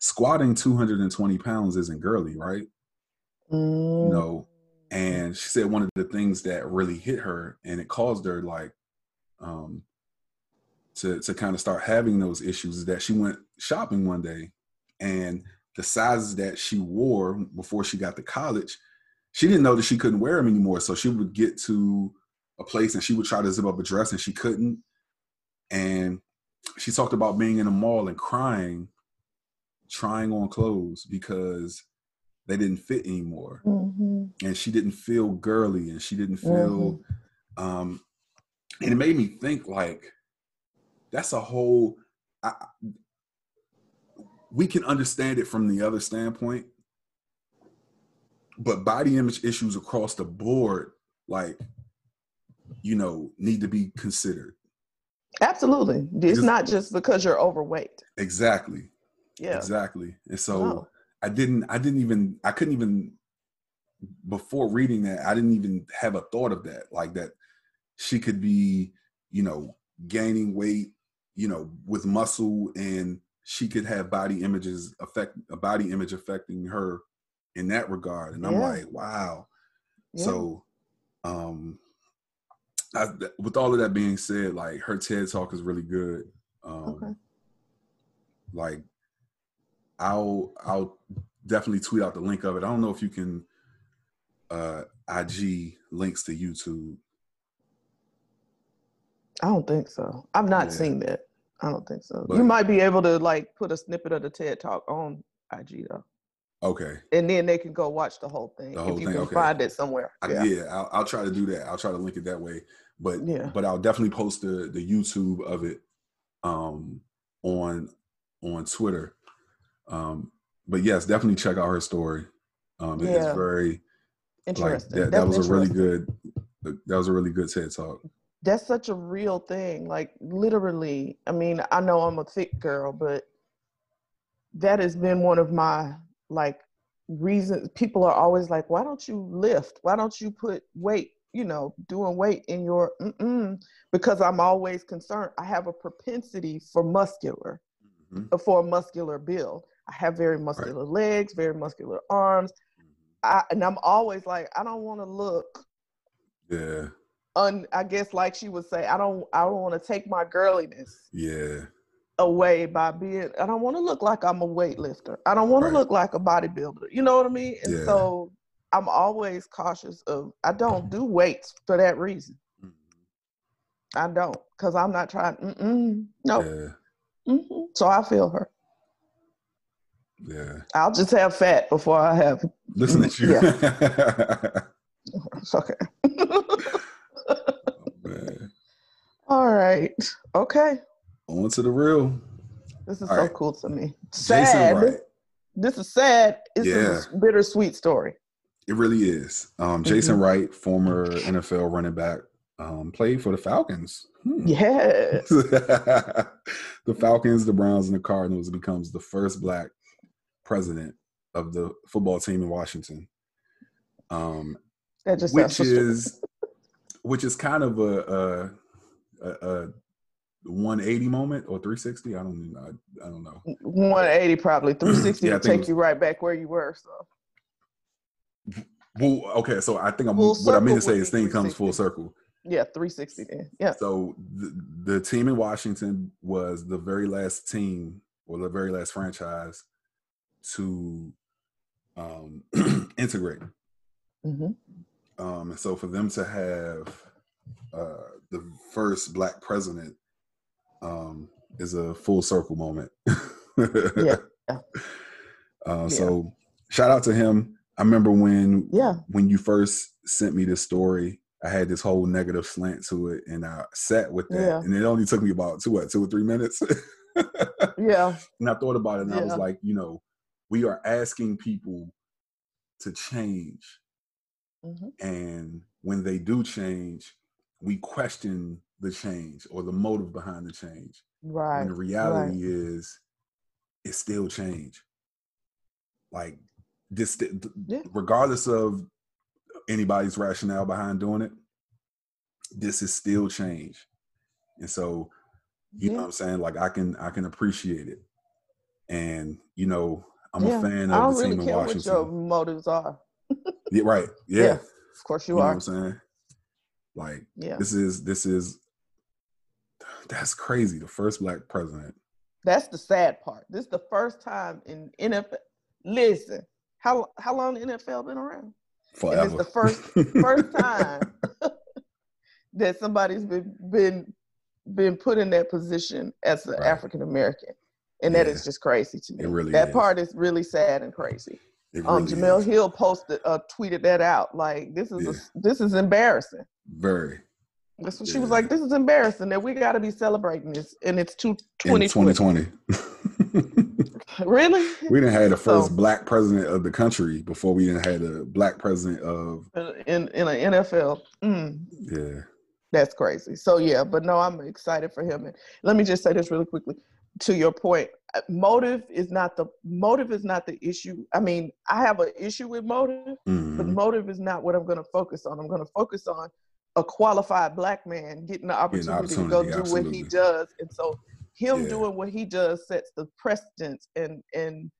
squatting two hundred twenty pounds isn't girly, right? You know, And she said one of the things that really hit her, and it caused her like um, to to kind of start having those issues, is that she went shopping one day, and the sizes that she wore before she got to college, she didn't know that she couldn't wear them anymore. So she would get to a place and she would try to zip up a dress and she couldn't. And she talked about being in a mall and crying, trying on clothes because they didn't fit anymore. Mm-hmm. And she didn't feel girly and she didn't feel, mm-hmm. um, and it made me think like, that's a whole, I, we can understand it from the other standpoint, but body image issues across the board, like, you know, need to be considered. Absolutely. It's just, not just because you're overweight. Exactly. Yeah. Exactly. And so oh. I didn't, I didn't even, I couldn't even, before reading that, I didn't even have a thought of that. Like that she could be, you know, gaining weight, you know, with muscle, and she could have body images affect, a body image affecting her in that regard. And I'm yeah. like, wow. Yeah. So, um, I, with all of that being said, like her TED talk is really good. Um, okay. Like I'll, I'll definitely tweet out the link of it. I don't know if you can, uh, I G links to YouTube. I don't think so. I've not yeah. seen that. I don't think so. But you might be able to like put a snippet of the TED talk on I G though. Okay. And then they can go watch the whole thing. The whole if you thing, can okay. find it somewhere. I, yeah. yeah I'll, I'll try to do that. I'll try to link it that way. But yeah. but I'll definitely post the, the YouTube of it um, on on Twitter. Um, but yes, definitely check out her story. Um, it yeah. is very interesting. Like, that, that was a really good. That was a really good TED talk. That's such a real thing. Like literally, I mean, I know I'm a thick girl, but that has been one of my like reasons. People are always like, why don't you lift? Why don't you put weight? You know, doing weight in your, mm-mm, because I'm always concerned. I have a propensity for muscular, mm-hmm. for a muscular build. I have very muscular right. legs, very muscular arms. I, and I'm always like, I don't want to look. Yeah. Un, I guess like she would say, I don't, I don't want to take my girliness. Yeah. Away by being, I don't want to look like I'm a weightlifter. I don't want right. to look like a bodybuilder. You know what I mean? And yeah. so I'm always cautious of, I don't do weights for that reason. Mm-hmm. I don't, because I'm not trying, mm-mm, no. Yeah. Mm-hmm. So I feel her. Yeah. I'll just have fat before I have. Listen mm, at you. Yeah. Okay. Oh, all right. Okay. On to the real. This is all so right. cool to me. Sad. Jason Wright. This is sad. It's yeah. a bittersweet story. It really is. Um, Jason mm-hmm. Wright, former N F L running back, um, played for the Falcons. Hmm. Yes. The Falcons, the Browns, and the Cardinals, becomes the first black president of the football team in Washington. Um, that just which is which is kind of a a, a one eighty moment or three sixty. I don't know. I, I don't know. one eighty probably. three sixty yeah, will take was, you right back where you were. So. Well, okay, so I think I'm, what I mean to say is thing comes full circle. Yeah, three sixty then. Yeah. So the, the team in Washington was the very last team or the very last franchise to um, integrate. Mm-hmm. Um, and so for them to have uh, the first black president um, is a full circle moment. yeah. Uh, yeah. So shout out to him. I remember when yeah. when you first sent me this story, I had this whole negative slant to it, and I sat with that, yeah. and it only took me about two, what, two or three minutes. yeah. And I thought about it, and yeah. I was like, you know, we are asking people to change, mm-hmm. and when they do change, we question the change or the motive behind the change. Right. And the reality right. is, it's still change. Like. This, yeah. regardless of anybody's rationale behind doing it, this is still change. And so, you yeah. know what I'm saying? Like I can, I can appreciate it. And you know, I'm yeah. a fan of the team really in Washington. I don't really care what your motives are. yeah, right. Yeah. yeah. Of course you, you are. You know what I'm saying? Like, yeah. this is, this is, that's crazy. The first black president. That's the sad part. This is the first time in N F L. Listen, how how long the N F L been around? Forever. And it's the first first time that somebody's been been been put in that position as an right. African American, and yeah. that is just crazy to me. It really that is. part is really sad and crazy. It um, really Jamel is. Hill posted uh, tweeted that out like this is yeah. a, this is embarrassing. Very. That's what yeah. she was like. This is embarrassing that we got to be celebrating this, and it's two twenty twenty Really? We didn't have the first so, black president of the country before we didn't had a black president of in in an N F L. Mm. Yeah, that's crazy. So yeah, but no, I'm excited for him. And let me just say this really quickly to your point. Motive is not the motive is not the issue. I mean, I have an issue with motive, mm-hmm. but motive is not what I'm going to focus on. I'm going to focus on a qualified black man getting the opportunity, yeah, opportunity to go do absolutely. what he does. And so him yeah. doing what he does sets the precedence and and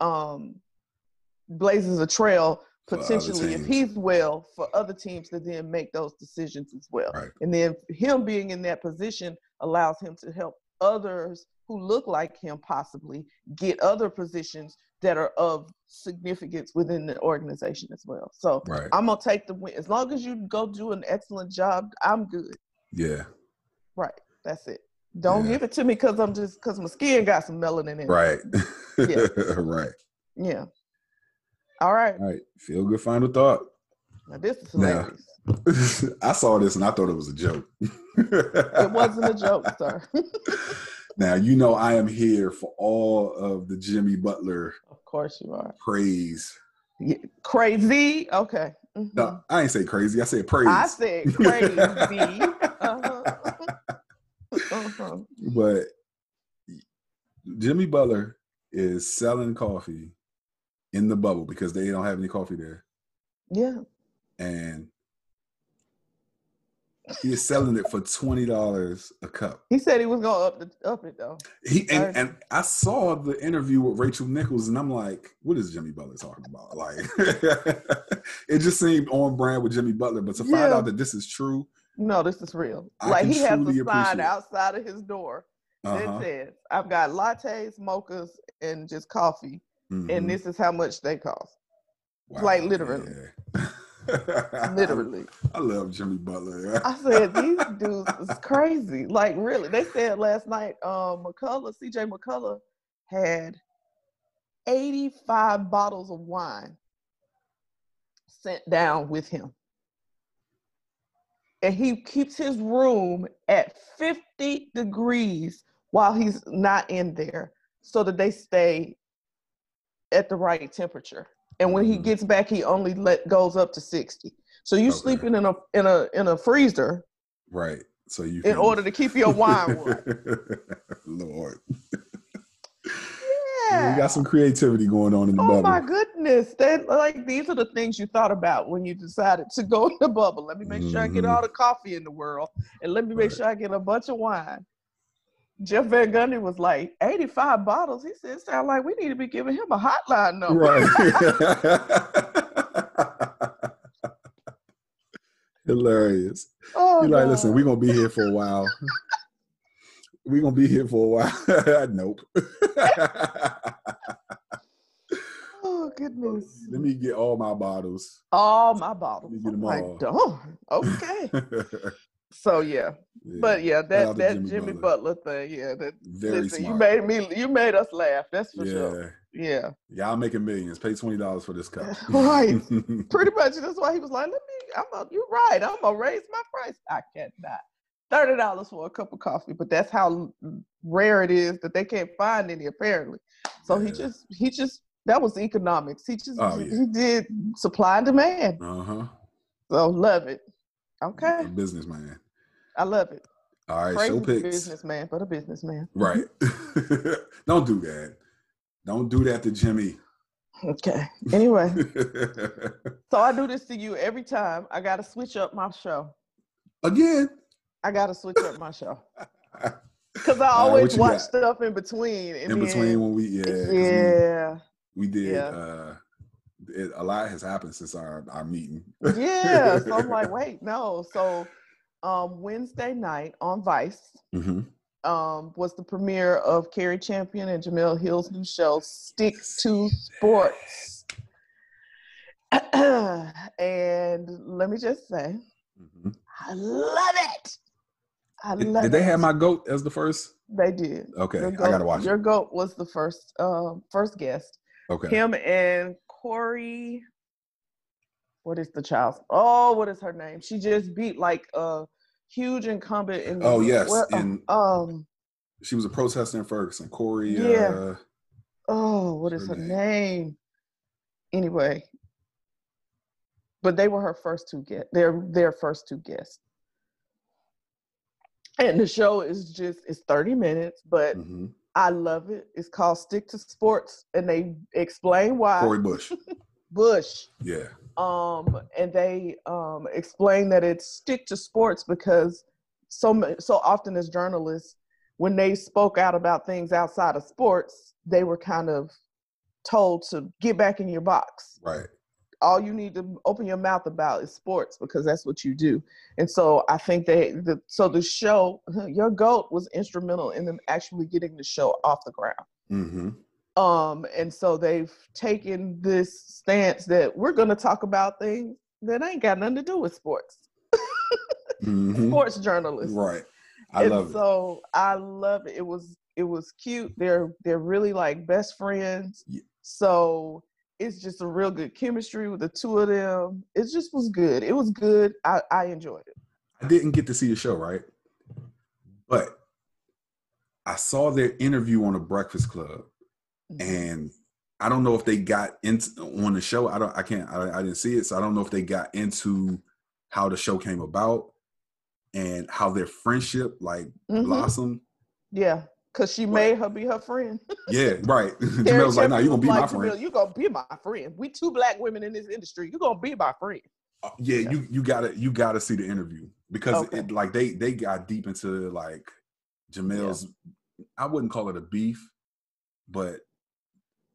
um, blazes a trail potentially, if he's well, for other teams to then make those decisions as well. Right. And then him being in that position allows him to help others who look like him possibly get other positions that are of significance within the organization as well. So right. I'm going to take the win. As long as you go do an excellent job, I'm good. Yeah. Right. That's it. Don't yeah. give it to me because I'm just, because my skin got some melanin in it. Right. Yeah. Right. Yeah. All right. All right. Feel good final thought. Now this is hilarious. Now, I saw this and I thought it was a joke. It wasn't a joke, sir. Now, you know I am here for all of the Jimmy Butler. Of course you are. Praise. Yeah, crazy? Okay. Mm-hmm. No, I ain't say crazy. I said praise. I said crazy. Uh-huh. Uh-huh. But Jimmy Butler is selling coffee in the bubble because they don't have any coffee there. Yeah. And he is selling it for twenty dollars a cup. He said he was going to up the, up it, though. He and, and I saw the interview with Rachel Nichols, and I'm like, what is Jimmy Butler talking about? Like, it just seemed on brand with Jimmy Butler, but to yeah. find out that this is true. No, this is real. I like, he has a sign outside of his door that uh-huh. says, I've got lattes, mochas, and just coffee, mm-hmm. and this is how much they cost. Wow, like, literally. Yeah. Literally. I love Jimmy Butler. I said, these dudes is crazy. Like, really. They said last night, um, McCullough, C J McCullough had eighty-five bottles of wine sent down with him. And he keeps his room at fifty degrees while he's not in there so that they stay at the right temperature. And when he gets back, he only let goes up to sixty. So you okay. sleeping in a in a in a freezer, right? So you in order to keep your wine warm. Lord, yeah, we got some creativity going on in the oh bubble. Oh my goodness, that like these are the things you thought about when you decided to go in the bubble. Let me make mm-hmm. sure I get all the coffee in the world, and let me make right. sure I get a bunch of wine. Jeff Van Gundy was like, eighty-five bottles. He said, sound like we need to be giving him a hotline number. Right. Hilarious. Oh, You're no. like, listen, we're going to be here for a while. We're going to be here for a while. Nope. Oh, goodness. Let me get all my bottles. All my bottles. Let me get them all. Darn. Okay. So yeah. yeah, but yeah, that that Jimmy, Jimmy Butler. Butler thing, yeah, that very listen, smart. You made me, you made us laugh. That's for yeah. sure. Yeah, y'all making millions. Pay twenty dollars for this cup. Right, pretty much. That's why he was like, "Let me." I'm. A, you're right. I'm gonna raise my price. I cannot. Thirty dollars for a cup of coffee, but that's how rare it is that they can't find any apparently. So yeah. he just, he just, that was economics. He just, oh, yeah. he did supply and demand. Uh huh. So love it. Okay. Businessman. I love it. All right, crazy show picks. Businessman, but a businessman. Right. Don't do that. Don't do that to Jimmy. Okay. Anyway. So I do this to you every time. I got to switch up my show. Again? I got to switch up my show. Because I always right, watch got? stuff in between. In, in between when we, yeah. Yeah. We, we did, yeah. uh it, a lot has happened since our, our meeting. Yeah. So I'm like, wait, no. So um, Wednesday night on Vice mm-hmm. um, was the premiere of Carrie Champion and Jamil Hill's new show, Stick to Sports. And let me just say, mm-hmm. I love it. I did, love did they it. Have my goat as the first? They did. Okay, goat, I gotta watch it. Your goat was the first, uh, first guest. Okay. Him and Corey. What is the child's? Oh, what is her name? She just beat like a huge incumbent in. The, oh yes, where, in, um, she was a protester in Ferguson. Corey. Yeah. Uh, oh, what is her name? name? Anyway, but they were her first two guests. They're their first two guests. And the show is just, it's thirty minutes, but mm-hmm. I love it. It's called Stick to Sports, and they explain why. Corey Bush. Bush. Yeah. Um, and they um, explain that it's Stick to Sports because so so often as journalists, when they spoke out about things outside of sports, they were kind of told to get back in your box. Right. All you need to open your mouth about is sports because that's what you do. And so I think they, the, so the show, your GOAT was instrumental in them actually getting the show off the ground. Mm-hmm. Um, and so they've taken this stance that we're going to talk about things that ain't got nothing to do with sports. Mm-hmm. Sports journalists. Right. I and love so it. So I love it. It was, it was cute. They're, they're really like best friends. Yeah. So it's just a real good chemistry with the two of them. It just was good. It was good. I, I enjoyed it. I didn't get to see the show, right? But I saw their interview on a Breakfast Club, and I don't know if they got into on the show. I don't. I can't. I, I didn't see it, so I don't know if they got into how the show came about and how their friendship like mm-hmm. blossomed. Yeah. Cause she right. made her be her friend. Yeah, right. Jamel was like, "No, nah, you gonna be like, my friend. You gonna be my friend. We two black women in this industry. You gonna be my friend." Uh, yeah, yeah, you you gotta you gotta see the interview because okay. it, like they they got deep into like Jamel's. Yeah. I wouldn't call it a beef, but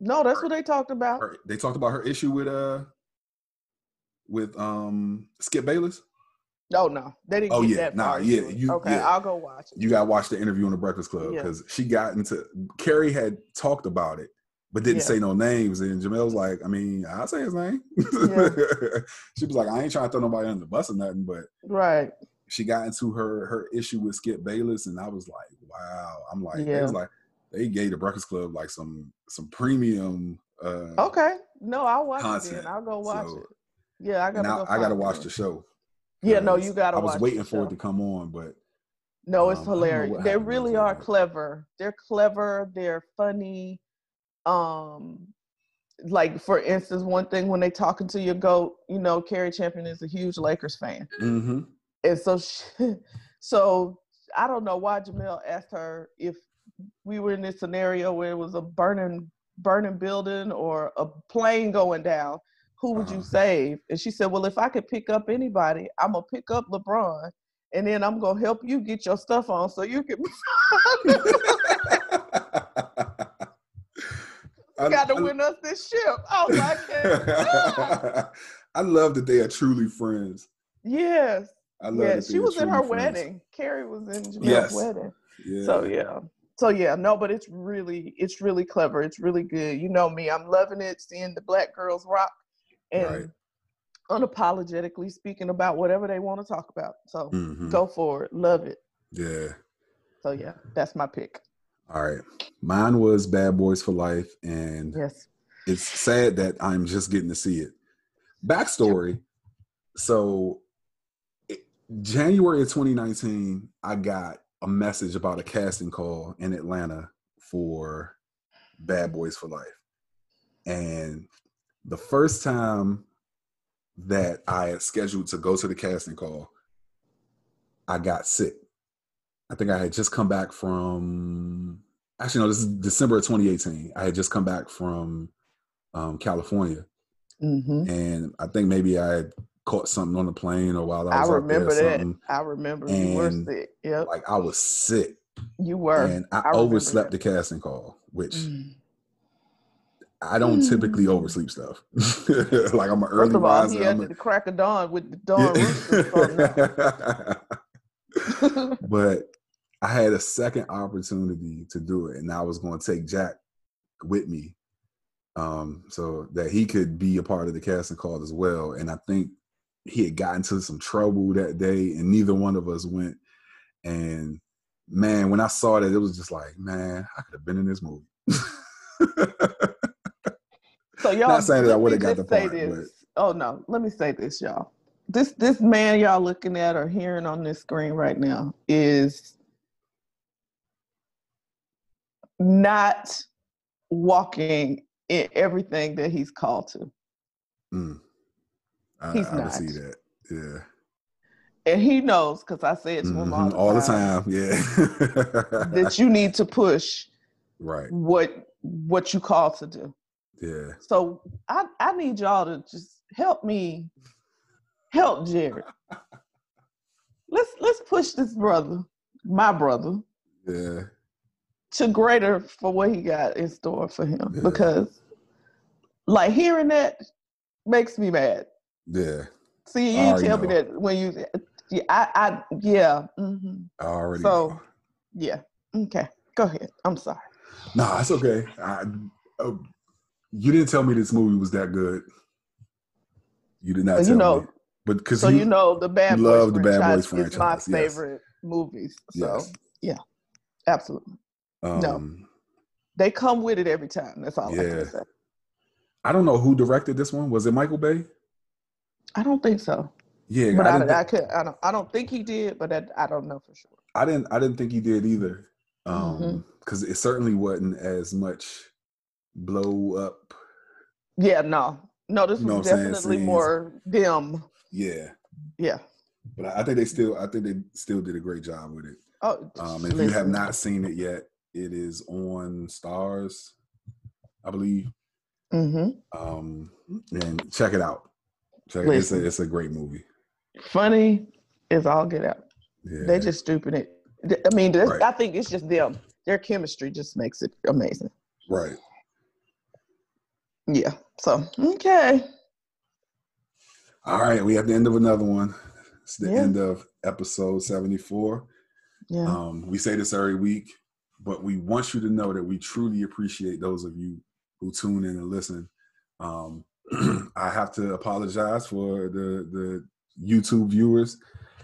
no, that's her, what they talked about. Her, they talked about her issue with uh with um Skip Bayless. Oh, no. They didn't oh, get yeah. that nah, yeah. You, okay, yeah. I'll go watch it. You got to watch the interview on The Breakfast Club because yeah. she got into – Carrie had talked about it but didn't yeah. say no names. And Jamel's like, I mean, I'll say his name. Yeah. She was like, I ain't trying to throw nobody under the bus or nothing. But right. she got into her her issue with Skip Bayless, and I was like, wow. I'm like, yeah. was like they gave The Breakfast Club like some some premium uh, Okay. No, I'll watch content. it then. I'll go watch so, it. Yeah, I got to go I got to watch it. the show. Yeah, no, you gotta. I was watch waiting for it to come on, but no, it's um, hilarious. They really are clever. They're clever. They're funny. Um, like for instance, one thing when they talking to your goat, you know, Carrie Champion is a huge Lakers fan, mm-hmm. and so, she, so I don't know why Jamel asked her if we were in this scenario where it was a burning, burning building or a plane going down. Who would you uh-huh. save? And she said, well, if I could pick up anybody, I'm going to pick up LeBron, and then I'm going to help you get your stuff on so you can... You got to win us this ship. Oh, my God. I love that they are truly friends. Yes. I love yes. that she was in her friends. wedding. Carrie was in Jamel's yes. wedding. Yeah. So, yeah. So yeah, no, but it's really, it's really clever. It's really good. You know me. I'm loving it, seeing the black girls rock. And right. unapologetically speaking about whatever they want to talk about. So mm-hmm. go for it. Love it. Yeah. So yeah, that's my pick. All right. Mine was Bad Boys for Life. And yes. it's sad that I'm just getting to see it. Backstory. So it, January of twenty nineteen, I got a message about a casting call in Atlanta for Bad Boys for Life. And the first time that I had scheduled to go to the casting call, I got sick. I think I had just come back from, actually, no, this is December of twenty eighteen. I had just come back from um, California. Mm-hmm. And I think maybe I had caught something on the plane or while I was I remember there that. Something. I remember and you were sick. Yep. Like I was sick. You were. And I, I overslept the casting call, which... Mm. I don't mm. typically oversleep stuff. Like I'm an early all, riser. He had a... the crack of dawn with the dawn rooster. But I had a second opportunity to do it, and I was going to take Jack with me, um, so that he could be a part of the casting call as well. And I think he had gotten into some trouble that day, and neither one of us went. And man, when I saw that, it was just like, man, I could have been in this movie. So y'all, not saying that I would have got the part. Oh no, let me say this, y'all. This this man y'all looking at or hearing on this screen right now is not walking in everything that he's called to. Mm. I, he's I, not. I see that. Yeah. And he knows, because I say it to mm-hmm. him all the all time. All the time, yeah. That you need to push right what what you call to do. Yeah. So I, I need y'all to just help me help Jared. Let's let's push this brother, my brother, yeah, to greater for what he got in store for him. Yeah. Because like hearing that makes me mad. Yeah. See, you tell know. me that when you yeah, I, I yeah. Mm-hmm. I already so know. Yeah. Okay. Go ahead. I'm sorry. No, it's okay. I uh, You didn't tell me this movie was that good. You did not tell you know, me. But cause so you, you know the Bad Boys love the Bad Boys franchise. It's my yes. favorite movies. So yes. yeah, absolutely. Um, no, they come with it every time. That's all yeah. I can say. I don't know who directed this one. Was it Michael Bay? I don't think so. Yeah, but I, I, th- I could. I don't. I don't think he did, but I, I don't know for sure. I didn't. I didn't think he did either. Um, because mm-hmm. it certainly wasn't as much. Blow up. Yeah, no. No, this was you know definitely more dim. Yeah. Yeah. But I think they still I think they still did a great job with it. Oh, um, if listen. you have not seen it yet, it is on Stars, I believe. Mm-hmm. Um, and check it out. Check it. It's a, it's a great movie. Funny is all get out. Yeah. They just stupid it. I mean, right. I think it's just them. Their chemistry just makes it amazing. Right. Yeah, so, okay. All right, we at the end of another one. It's the yeah. end of episode seventy-four. Yeah. Um, we say this every week, but we want you to know that we truly appreciate those of you who tune in and listen. Um, I have to apologize for the, the YouTube viewers,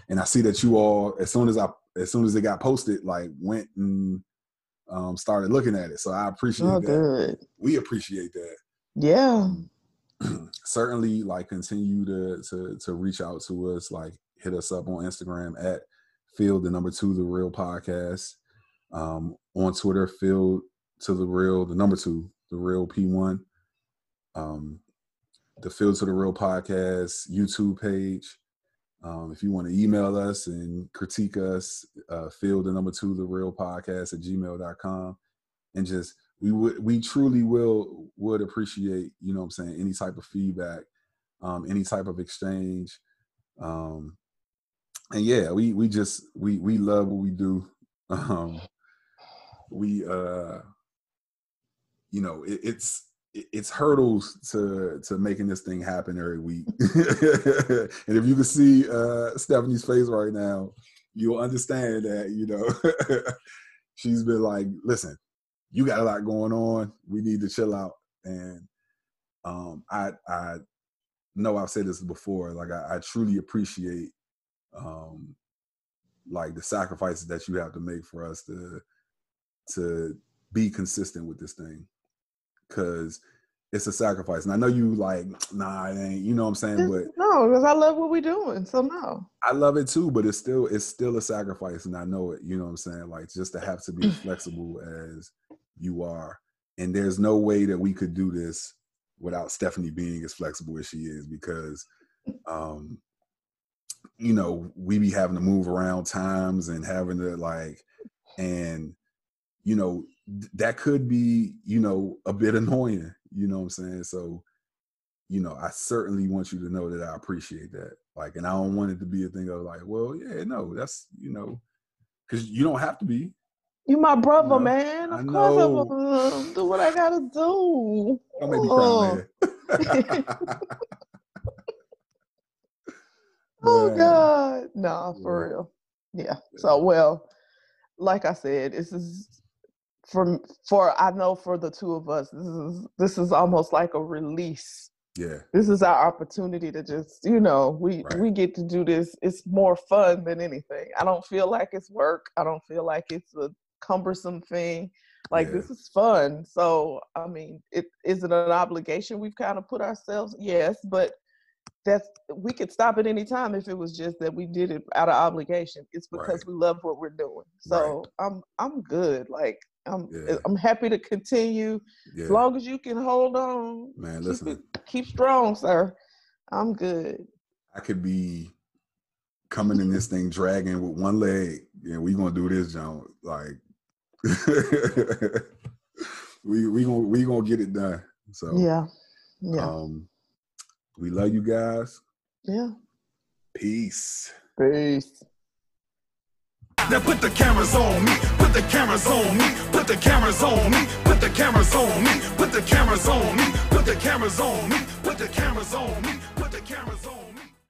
and I see that you all, as soon as I, as soon as it got posted, like went and um, started looking at it. So I appreciate oh, that. Good. We appreciate that. Yeah. Certainly, like, continue to, to to reach out to us. Like, hit us up on Instagram at Field the number two the real podcast. Um, on Twitter, Field to the real the number two the real P one. Um, the Field to the Real podcast YouTube page. Um, if you want to email us and critique us, uh, Field the number two the real podcast at gmail dot com, and just. We would, we truly will, would appreciate, you know what I'm saying, any type of feedback, um, any type of exchange. Um, and yeah, we, we just, we, we love what we do. Um, we, uh, you know, it, it's, it, it's hurdles to, to making this thing happen every week. And if you can see uh, Stephanie's face right now, you'll understand that, you know, she's been like, listen, you got a lot going on. We need to chill out. And um, I I know I've said this before. Like I, I truly appreciate um, like the sacrifices that you have to make for us to to be consistent with this thing, because it's a sacrifice. And I know you like nah, it ain't. You know what I'm saying? But no, because I love what we're doing. So no, I love it too. But it's still it's still a sacrifice, and I know it. You know what I'm saying? Like just to have to be flexible as you are, and there's no way that we could do this without Stephanie being as flexible as she is, because um you know we be having to move around times and having to like, and you know th- that could be you know a bit annoying, you know what I'm saying? So you know I certainly want you to know that I appreciate that, like, and I don't want it to be a thing of like, well yeah no that's you know because you don't have to be. You my brother, no, man. Of I course know. I'm gonna do what I gotta do. Don't make me cry later. Oh man. God. Nah, for yeah. real. Yeah. yeah. So well, like I said, this is for for I know for the two of us, this is this is almost like a release. Yeah. This is our opportunity to just, you know, we, right. we get to do this. It's more fun than anything. I don't feel like it's work. I don't feel like it's a cumbersome thing. Like, yeah. this is fun. So, I mean, it, is it an obligation we've kind of put ourselves? Yes, but that's, we could stop at any time if it was just that we did it out of obligation. It's because right. we love what we're doing. So right. I'm I'm good. Like, I'm yeah. I'm happy to continue yeah. as long as you can hold on. Man, keep listen, it, keep strong, sir. I'm good. I could be coming in this thing dragging with one leg, and yeah, we gonna do this, John. Like, we we gonna we gonna get it done. So yeah, yeah. Um, we love you guys. Yeah. Peace. Peace. Now put the cameras on me, put the cameras on me, put the cameras on me, put the cameras on me, put the cameras on me, put the cameras on me, put the cameras on me.